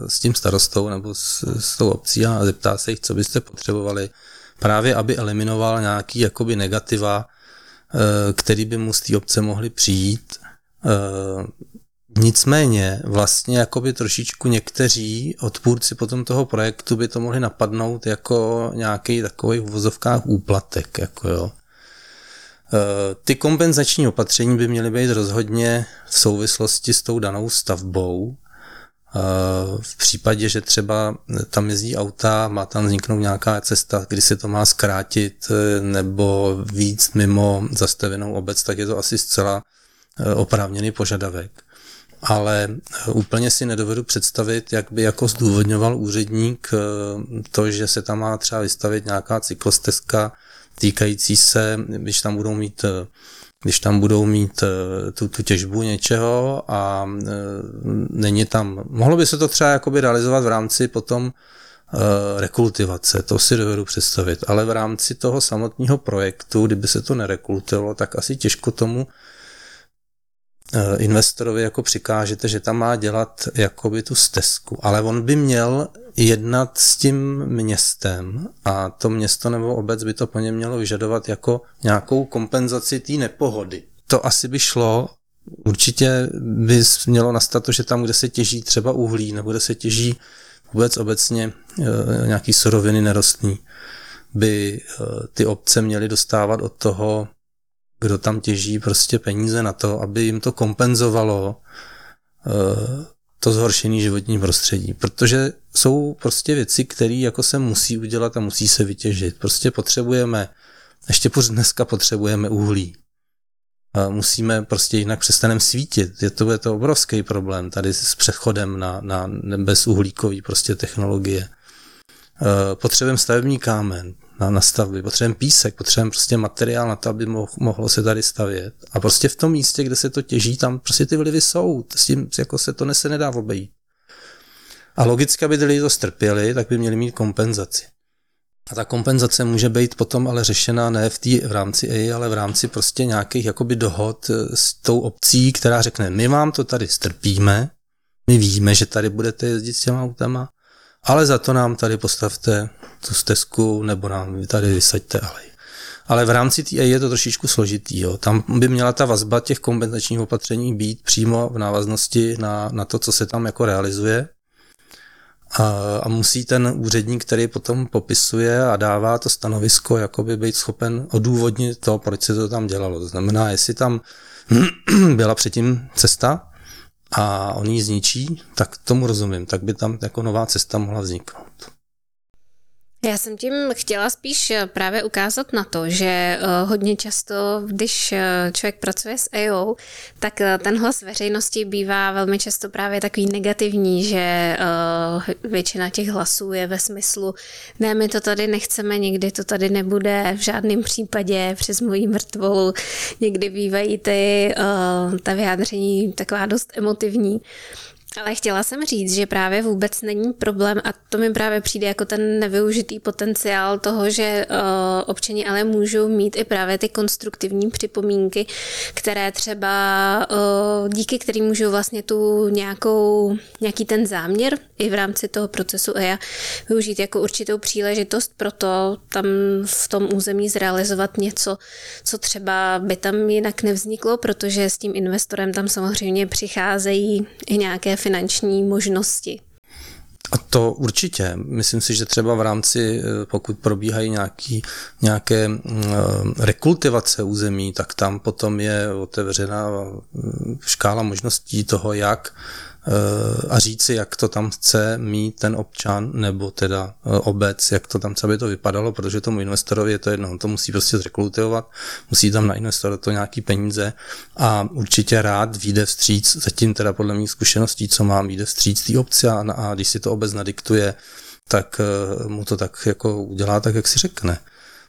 s tím starostou nebo s tou obcí a zeptá se jich, co byste potřebovali, právě aby eliminoval nějaký jakoby negativa, který by mu z té obce mohly přijít. Nicméně vlastně jakoby trošičku někteří odpůrci potom toho projektu by to mohli napadnout jako nějaký takový v vozovkách úplatek. Jako jo. Ty kompenzační opatření by měly být rozhodně v souvislosti s tou danou stavbou. V případě, že třeba tam jezdí auta, má tam vzniknout nějaká cesta, kdy se to má zkrátit nebo víc mimo zastavenou obec, tak je to asi zcela oprávněný požadavek. Ale úplně si nedovedu představit, jak by jako zdůvodňoval úředník to, že se tam má třeba vystavit nějaká cyklostezka týkající se, když tam budou mít tu těžbu něčeho a není tam. Mohlo by se to třeba jakoby realizovat v rámci potom rekultivace, to si dovedu představit, ale v rámci toho samotného projektu, kdyby se to nerekultivovalo, tak asi těžko tomu investorovi jako přikážete, že tam má dělat jakoby tu stezku, ale on by měl jednat s tím městem a to město nebo obec by to po něm mělo vyžadovat jako nějakou kompenzaci té nepohody. To asi by šlo, určitě by mělo nastat to, že tam, kde se těží třeba uhlí nebo kde se těží vůbec obecně nějaký suroviny nerostný, by ty obce měly dostávat od toho, kdo tam těží, prostě peníze na to, aby jim to kompenzovalo to zhoršené životní prostředí. Protože jsou prostě věci, které jako se musí udělat a musí se vytěžit. Prostě potřebujeme, ještě pořád dneska potřebujeme uhlí. Musíme prostě jinak přestaneme svítit. Je to obrovský problém tady s přechodem na bezuhlíkový prostě technologie. Potřebujeme stavební kámen na stavby, potřebujeme písek, potřebujeme prostě materiál na to, aby mohlo se tady stavět. A prostě v tom místě, kde se to těží, tam prostě ty vlivy jsou. S tím jako se to se nedá obejít. A logicky, aby ty lidi to strpěli, tak by měli mít kompenzaci. A ta kompenzace může být potom ale řešena ne v rámci EIA, ale v rámci prostě nějakých jakoby dohod s tou obcí, která řekne, my vám to tady strpíme, my víme, že tady budete jezdit s těma autama, ale za to nám tady postavte tu stezku nebo nám tady vysaďte alej. Ale v rámci té je to trošičku složitý. Jo. Tam by měla ta vazba těch kompenzačních opatření být přímo v návaznosti na to, co se tam jako realizuje. A musí ten úředník, který potom popisuje a dává to stanovisko, jakoby být schopen odůvodnit to, proč se to tam dělalo. To znamená, jestli tam byla předtím cesta, a on ji zničí, tak tomu rozumím, tak by tam jako nová cesta mohla vzniknout. Já jsem tím chtěla spíš právě ukázat na to, že hodně často, když člověk pracuje s EIA, tak ten hlas veřejnosti bývá velmi často právě takový negativní, že většina těch hlasů je ve smyslu ne, my to tady nechceme, nikdy to tady nebude, v žádném případě, přes mojí mrtvolu, někdy bývají ta vyjádření taková dost emotivní. Ale chtěla jsem říct, že právě vůbec není problém a to mi právě přijde jako ten nevyužitý potenciál toho, že občani ale můžou mít i právě ty konstruktivní připomínky, které třeba díky kterým můžou vlastně tu nějaký ten záměr i v rámci toho procesu EIA využít jako určitou příležitost pro to tam v tom území zrealizovat něco, co třeba by tam jinak nevzniklo, protože s tím investorem tam samozřejmě přicházejí i nějaké finanční možnosti. A to určitě. Myslím si, že třeba v rámci, pokud probíhají nějaké rekultivace území, tak tam potom je otevřená škála možností toho, jak a říci, jak to tam chce mít ten občan, nebo teda obec, jak to tam chce, aby to vypadalo, protože tomu investorovi je to jedno, on to musí prostě zrekultivovat, musí tam nainvestovat to nějaký peníze a určitě rád vyjde vstříc, zatím teda podle mých zkušeností, co mám, vyjde vstříc té obci a když si to obec nadiktuje, tak mu to tak jako udělá tak, jak si řekne.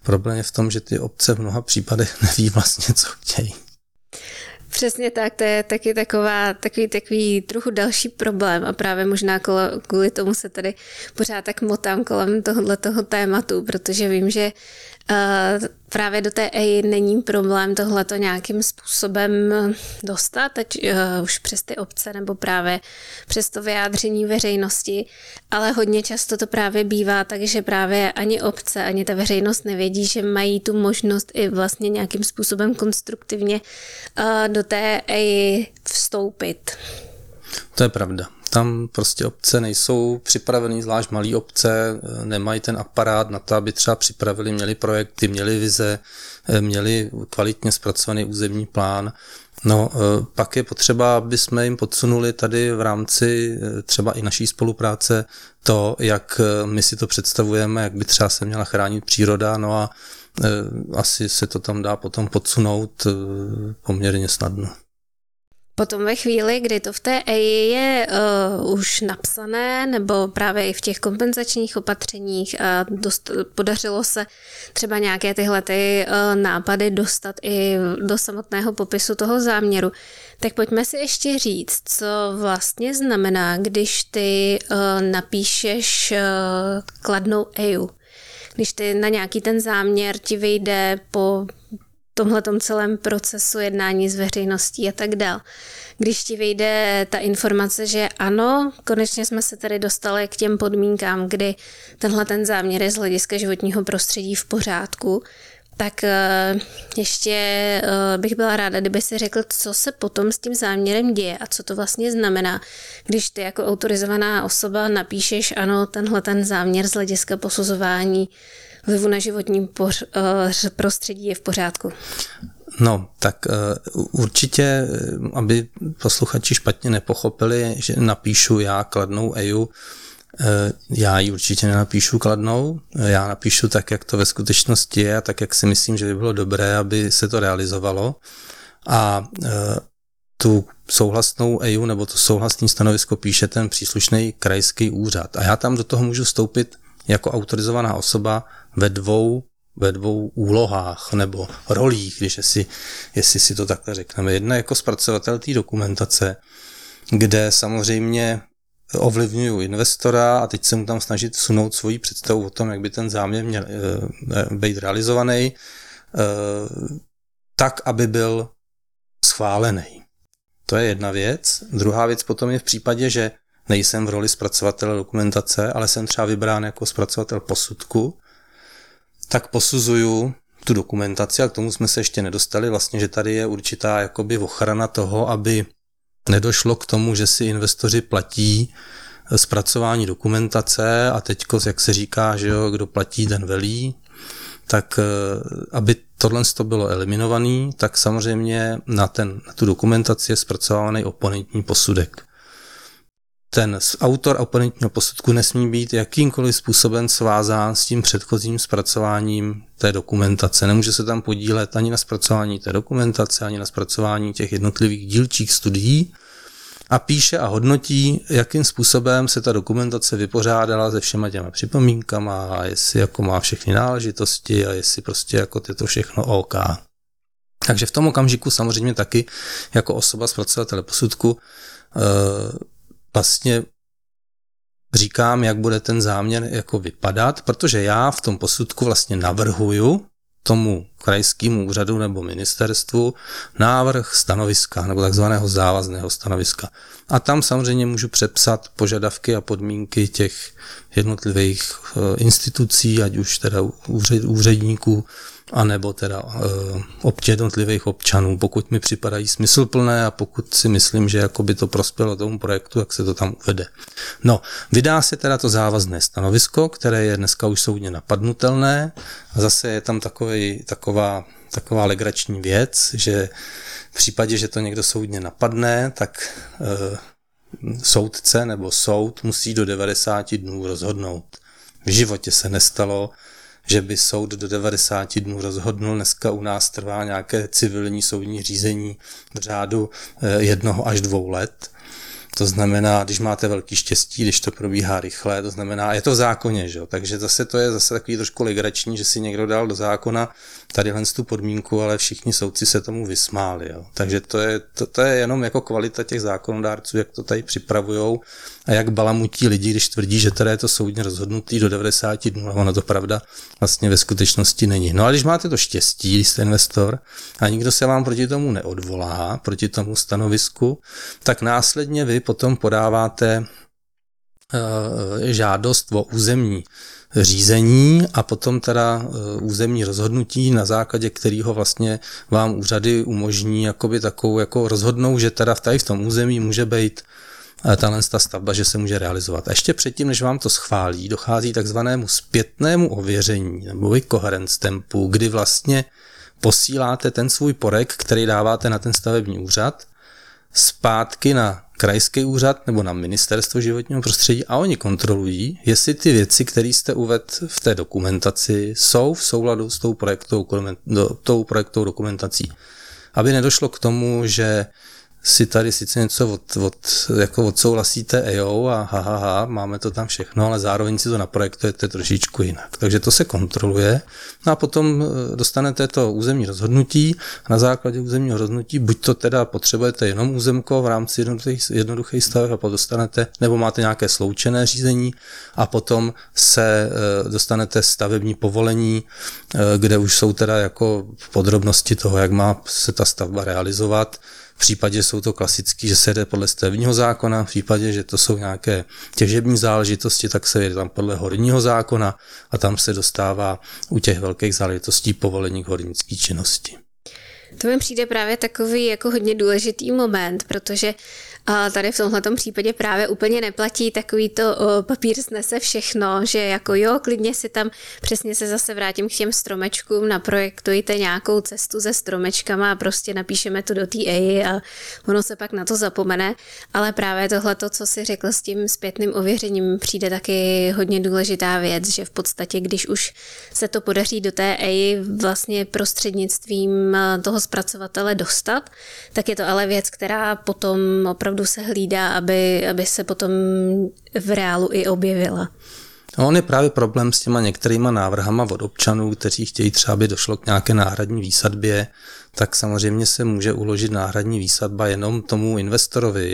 Problém je v tom, že ty obce v mnoha případech neví vlastně, co chtějí. Přesně tak, to je taky takový trochu další problém a právě možná kvůli tomu se tady pořád tak motám kolem tohoto tématu, protože vím, že právě do té EI není problém tohleto nějakým způsobem dostat, ať už přes ty obce nebo právě přes to vyjádření veřejnosti, ale hodně často to právě bývá tak, že právě ani obce, ani ta veřejnost nevědí, že mají tu možnost i vlastně nějakým způsobem konstruktivně do té EI vstoupit. To je pravda. Tam prostě obce nejsou připravený, zvlášť malé obce, nemají ten aparát na to, aby třeba připravili, měli projekty, měli vize, měli kvalitně zpracovaný územní plán. No, pak je potřeba, aby jsme jim podsunuli tady v rámci třeba i naší spolupráce to, jak my si to představujeme, jak by třeba se měla chránit příroda, no a asi se to tam dá potom podsunout poměrně snadno. Potom ve chvíli, kdy to v té EIA je už napsané, nebo právě i v těch kompenzačních opatřeních a podařilo se třeba nějaké tyhle nápady dostat i do samotného popisu toho záměru, tak pojďme si ještě říct, co vlastně znamená, když ty napíšeš kladnou EIA. Když ty na nějaký ten záměr ti vyjde po tomhletom celém procesu jednání s veřejností a tak dál. Když ti vyjde ta informace, že ano, konečně jsme se tady dostali k těm podmínkám, kdy tenhle ten záměr je z hlediska životního prostředí v pořádku, tak ještě bych byla ráda, kdyby si řekl, co se potom s tím záměrem děje a co to vlastně znamená, když ty jako autorizovaná osoba napíšeš ano, tenhle ten záměr z hlediska posuzování vlivu na životní prostředí je v pořádku. No, tak určitě, aby posluchači špatně nepochopili, že napíšu já kladnou EIA, já ji určitě nenapíšu kladnou, já napíšu tak, jak to ve skutečnosti je a tak, jak si myslím, že by bylo dobré, aby se to realizovalo. A tu souhlasnou EIA nebo to souhlasné stanovisko píše ten příslušný krajský úřad. A já tam do toho můžu vstoupit jako autorizovaná osoba ve dvou úlohách nebo rolích, když jestli si to takhle řekneme. Jedna jako zpracovatel té dokumentace, kde samozřejmě ovlivňuju investora a teď se mu tam snažit vsunout svoji představu o tom, jak by ten záměr měl být realizovaný, tak, aby byl schválený. To je jedna věc. Druhá věc potom je v případě, že nejsem v roli zpracovatele dokumentace, ale jsem třeba vybrán jako zpracovatel posudku, tak posuzuju tu dokumentaci a k tomu jsme se ještě nedostali, vlastně, že tady je určitá jakoby ochrana toho, aby nedošlo k tomu, že si investoři platí zpracování dokumentace a teďko, jak se říká, že jo, kdo platí, ten velí, tak aby tohle bylo eliminované, tak samozřejmě na tu dokumentaci je zpracovaný oponentní posudek. Ten autor oponentního posudku nesmí být jakýmkoliv způsobem svázán s tím předchozím zpracováním té dokumentace. Nemůže se tam podílet ani na zpracování té dokumentace, ani na zpracování těch jednotlivých dílčích studií a píše a hodnotí, jakým způsobem se ta dokumentace vypořádala se všema těma připomínkama a jestli jako má všechny náležitosti a jestli prostě jako je to všechno OK. Takže v tom okamžiku samozřejmě taky jako osoba zpracovatele posudku vlastně říkám, jak bude ten záměr jako vypadat, protože já v tom posudku vlastně navrhuju tomu krajskému úřadu nebo ministerstvu návrh stanoviska nebo takzvaného závazného stanoviska. A tam samozřejmě můžu přepsat požadavky a podmínky těch jednotlivých institucí, ať už teda úředníků anebo teda občanů, jednotlivých občanů, pokud mi připadají smysluplné a pokud si myslím, že jako by to prospělo tomu projektu, jak se to tam uvede. No, vydá se teda to závazné stanovisko, které je dneska už soudně napadnutelné a zase je tam taková legrační věc, že v případě, že to někdo soudně napadne, tak soudce nebo soud musí do 90 dnů rozhodnout. V životě se nestalo, že by soud do 90 dnů rozhodnul. Dneska u nás trvá nějaké civilní soudní řízení v řádu 1 až 2 let. To znamená, když máte velký štěstí, když to probíhá rychle, to znamená, je to v zákoně, že jo? Takže zase to je zase takový trošku legrační, že si někdo dal do zákona tadyhle tu podmínku, ale všichni soudci se tomu vysmáli. Jo? Takže to je jenom jako kvalita těch zákonodárců, jak to tady připravujou a jak balamutí lidi, když tvrdí, že tady je to soudně rozhodnutý do 90 dnů, ale ona to pravda vlastně ve skutečnosti není. No a když máte to štěstí, když jste investor a nikdo se vám proti tomu neodvolá, proti tomu stanovisku, tak následně vy potom podáváte žádost o územní řízení a potom teda územní rozhodnutí, na základě kterého vlastně vám úřady umožní jakoby takovou, jako rozhodnou, že teda tady v tom území může být ta stavba, že se může realizovat. A ještě předtím, než vám to schválí, dochází takzvanému zpětnému ověření nebo coherence tempu, kdy vlastně posíláte ten svůj porek, který dáváte na ten stavební úřad, zpátky na krajský úřad nebo na ministerstvo životního prostředí a oni kontrolují, jestli ty věci, které jste uvedl v té dokumentaci, jsou v souladu s tou projektovou dokumentací. Aby nedošlo k tomu, že si tady sice něco jako odsouhlasíte EIO a máme to tam všechno, ale zároveň si to naprojektujete trošičku jinak. Takže to se kontroluje a potom dostanete to územní rozhodnutí a na základě územního rozhodnutí buď to teda potřebujete jenom územko v rámci jednoduchých staveb a potom dostanete, nebo máte nějaké sloučené řízení a potom se dostanete stavební povolení, kde už jsou teda jako podrobnosti toho, jak má se ta stavba realizovat. V případě, že jsou to klasický, že se jde podle stavebního zákona, v případě, že to jsou nějaké těžební záležitosti, tak se jde tam podle horního zákona a tam se dostává u těch velkých záležitostí povolení k hornické činnosti. To mi přijde právě takový jako hodně důležitý moment, protože tady v tomhletom případě právě úplně neplatí takový to papír snese všechno, že jako jo, klidně si tam přesně se zase vrátím k těm stromečkům, naprojektujte nějakou cestu se stromečkama a prostě napíšeme to do té EIA a ono se pak na to zapomene, ale právě tohleto, co si řekl s tím zpětným ověřením, přijde taky hodně důležitá věc, že v podstatě, když už se to podaří do té EIA vlastně prostřednictvím toho zpracovatele dostat, tak je to ale věc, která potom opravdu se hlídá, aby se potom v reálu i objevila. No, on je právě problém s těma některýma návrhama od občanů, kteří chtějí třeba, aby došlo k nějaké náhradní výsadbě, tak samozřejmě se může uložit náhradní výsadba jenom tomu investorovi,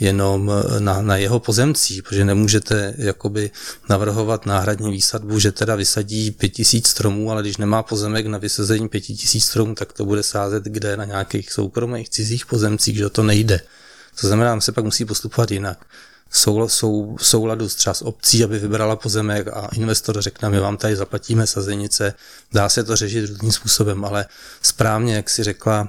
jenom na jeho pozemcích, protože nemůžete jakoby navrhovat náhradní výsadbu, že teda vysadí 5000 stromů, ale když nemá pozemek na vysazení 5000 stromů, tak to bude sázet kde na nějakých soukromých cizích pozemcích, že to nejde. To znamená, se pak musí postupovat jinak. Souladu třeba s obcí, aby vybrala pozemek a investor řekne, my vám tady zaplatíme sazenice, dá se to řešit různým způsobem, ale správně, jak si řekla,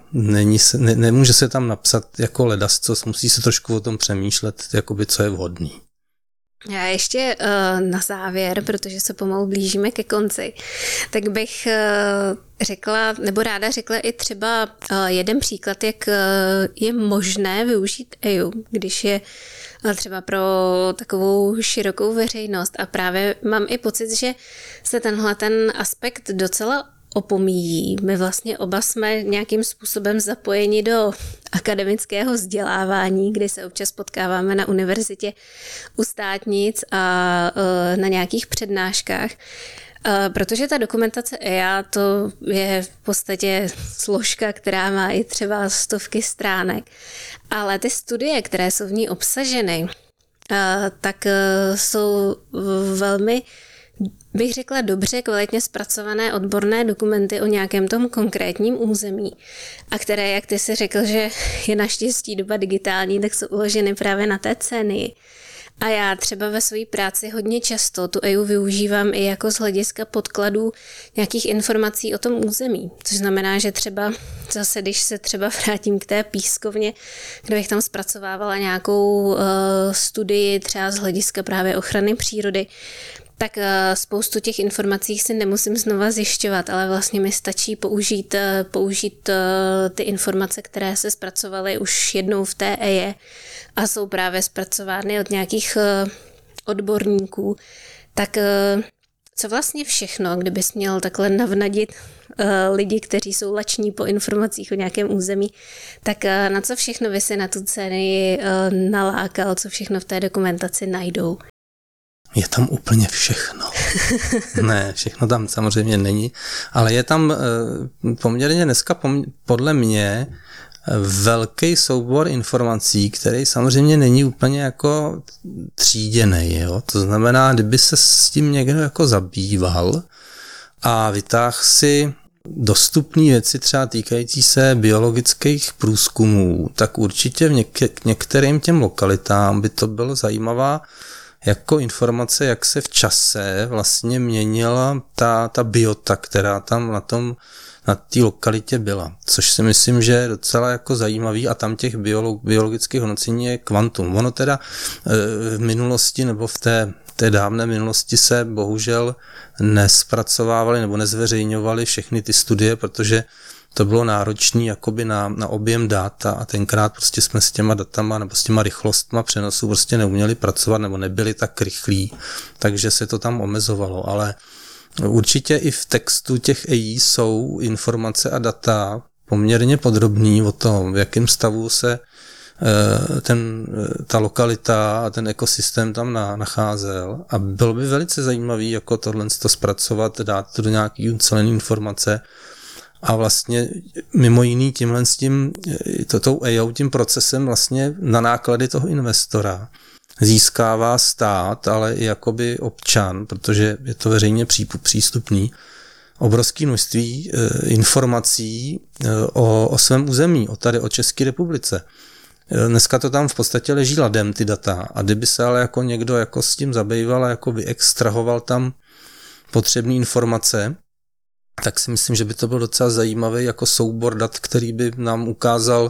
nemůže se tam napsat jako ledasco, musí se trošku o tom přemýšlet, jakoby, co je vhodný. Já ještě na závěr, protože se pomalu blížíme ke konci, tak bych řekla, nebo ráda řekla i třeba jeden příklad, jak je možné využít EIA, když je třeba pro takovou širokou veřejnost. A právě mám i pocit, že se ten aspekt docela opomíjí. My vlastně oba jsme nějakým způsobem zapojeni do akademického vzdělávání, kdy se občas potkáváme na univerzitě u státnic a na nějakých přednáškách. Protože ta dokumentace EIA, to je v podstatě složka, která má i třeba 100 stránek. Ale ty studie, které jsou v ní obsaženy, tak jsou velmi, bych řekla, dobře kvalitně zpracované odborné dokumenty o nějakém tom konkrétním území a které, jak ty si řekl, že je naštěstí doba digitální, tak jsou uloženy právě na té Cenii. A já třeba ve své práci hodně často tu EIA využívám i jako z hlediska podkladů nějakých informací o tom území. Což znamená, že třeba zase, když se třeba vrátím k té pískovně, kde bych tam zpracovávala nějakou studii třeba z hlediska právě ochrany přírody, tak spoustu těch informací si nemusím znova zjišťovat, ale vlastně mi stačí použít ty informace, které se zpracovaly už jednou v té EIA a jsou právě zpracovány od nějakých odborníků. Tak co vlastně všechno, kdybys měl takhle navnadit lidi, kteří jsou lační po informacích o nějakém území, tak na co všechno by se na tu Cenii nalákal, co všechno v té dokumentaci najdou? Je tam úplně všechno. Ne, všechno tam samozřejmě není, ale je tam poměrně dneska podle mě velký soubor informací, který samozřejmě není úplně jako tříděnej. Jo? To znamená, kdyby se s tím někdo jako zabýval a vytáhl si dostupné věci třeba týkající se biologických průzkumů, tak určitě k některým těm lokalitám by to bylo zajímavá jako informace, jak se v čase vlastně měnila ta biota, která tam na té lokalitě byla. Což si myslím, že je docela jako zajímavý a tam těch biologických hodnocení je kvantum. Ono teda v minulosti nebo v té dávné minulosti se bohužel nespracovávaly nebo nezveřejňovaly všechny ty studie, protože to bylo náročné jakoby na objem data a tenkrát prostě jsme s těma datama nebo s těma rychlostma přenosu prostě neuměli pracovat nebo nebyli tak rychlí, takže se to tam omezovalo, ale určitě i v textu těch EIA jsou informace a data poměrně podrobný o tom, v jakém stavu se ta lokalita a ten ekosystém tam nacházel a bylo by velice zajímavý jako tohle zpracovat, dát to do nějaký ucelený informace. A vlastně mimo jiný tímhle s tím, tou EIA, tím procesem vlastně na náklady toho investora získává stát, ale i jakoby občan, protože je to veřejně přístupný, obrovské množství informací o svém území, o České republice. Dneska to tam v podstatě leží ladem, ty data. A kdyby se ale jako někdo jako s tím zabýval a jako vyextrahoval tam potřebné informace, tak si myslím, že by to byl docela zajímavý jako soubor dat, který by nám ukázal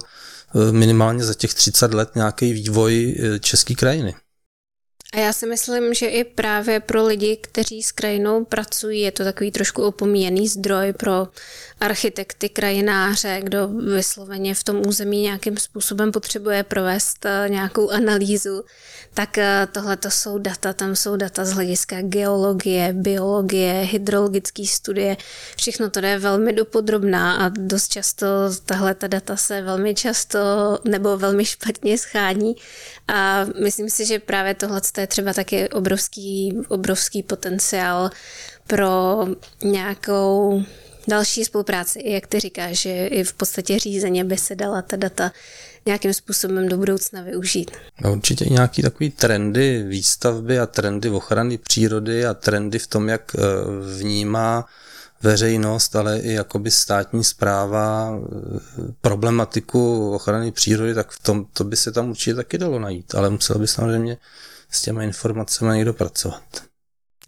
minimálně za těch 30 let nějaký vývoj české krajiny. A já si myslím, že i právě pro lidi, kteří s krajinou pracují, je to takový trošku opomíjený zdroj pro architekty, krajináře, kdo vysloveně v tom území nějakým způsobem potřebuje provést nějakou analýzu, tak tohle to jsou data, tam jsou data z hlediska geologie, biologie, hydrologické studie, všechno to je velmi dopodrobná a dost často tahle ta data se velmi často nebo velmi špatně schání a myslím si, že právě tohle je třeba taky obrovský potenciál pro nějakou další spolupráci. Jak ty říkáš, že i v podstatě řízeně by se dala ta data nějakým způsobem do budoucna využít. A určitě nějaký takový trendy výstavby a trendy ochrany přírody a trendy v tom, jak vnímá veřejnost, ale i jakoby státní správa problematiku ochrany přírody, tak v tom, to by se tam určitě taky dalo najít, ale muselo by samozřejmě s těma informacemi někdo pracovat.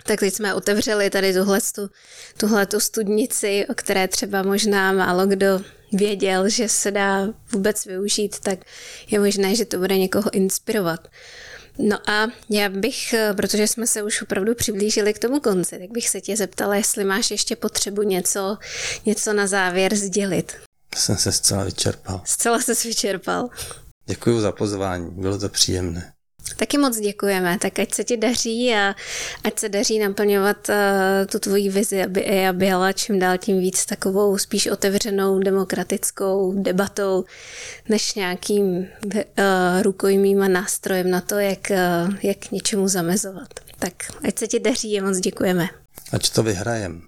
Tak teď jsme otevřeli tady tuhletu studnici, o které třeba možná málo kdo věděl, že se dá vůbec využít, tak je možné, že to bude někoho inspirovat. No a já bych, protože jsme se už opravdu přiblížili k tomu konci, tak bych se tě zeptala, jestli máš ještě potřebu něco na závěr sdělit. Jsem se zcela vyčerpal. Zcela ses vyčerpal. Děkuju za pozvání, bylo to příjemné. Taky moc děkujeme, tak ať se ti daří a ať se daří naplňovat tu tvoji vizi, aby EIA byla čím dál tím víc takovou spíš otevřenou demokratickou debatou, než nějakým rukojmím a nástrojem na to, jak něčemu zamezovat. Tak ať se ti daří a moc děkujeme. Ať to vyhrajem.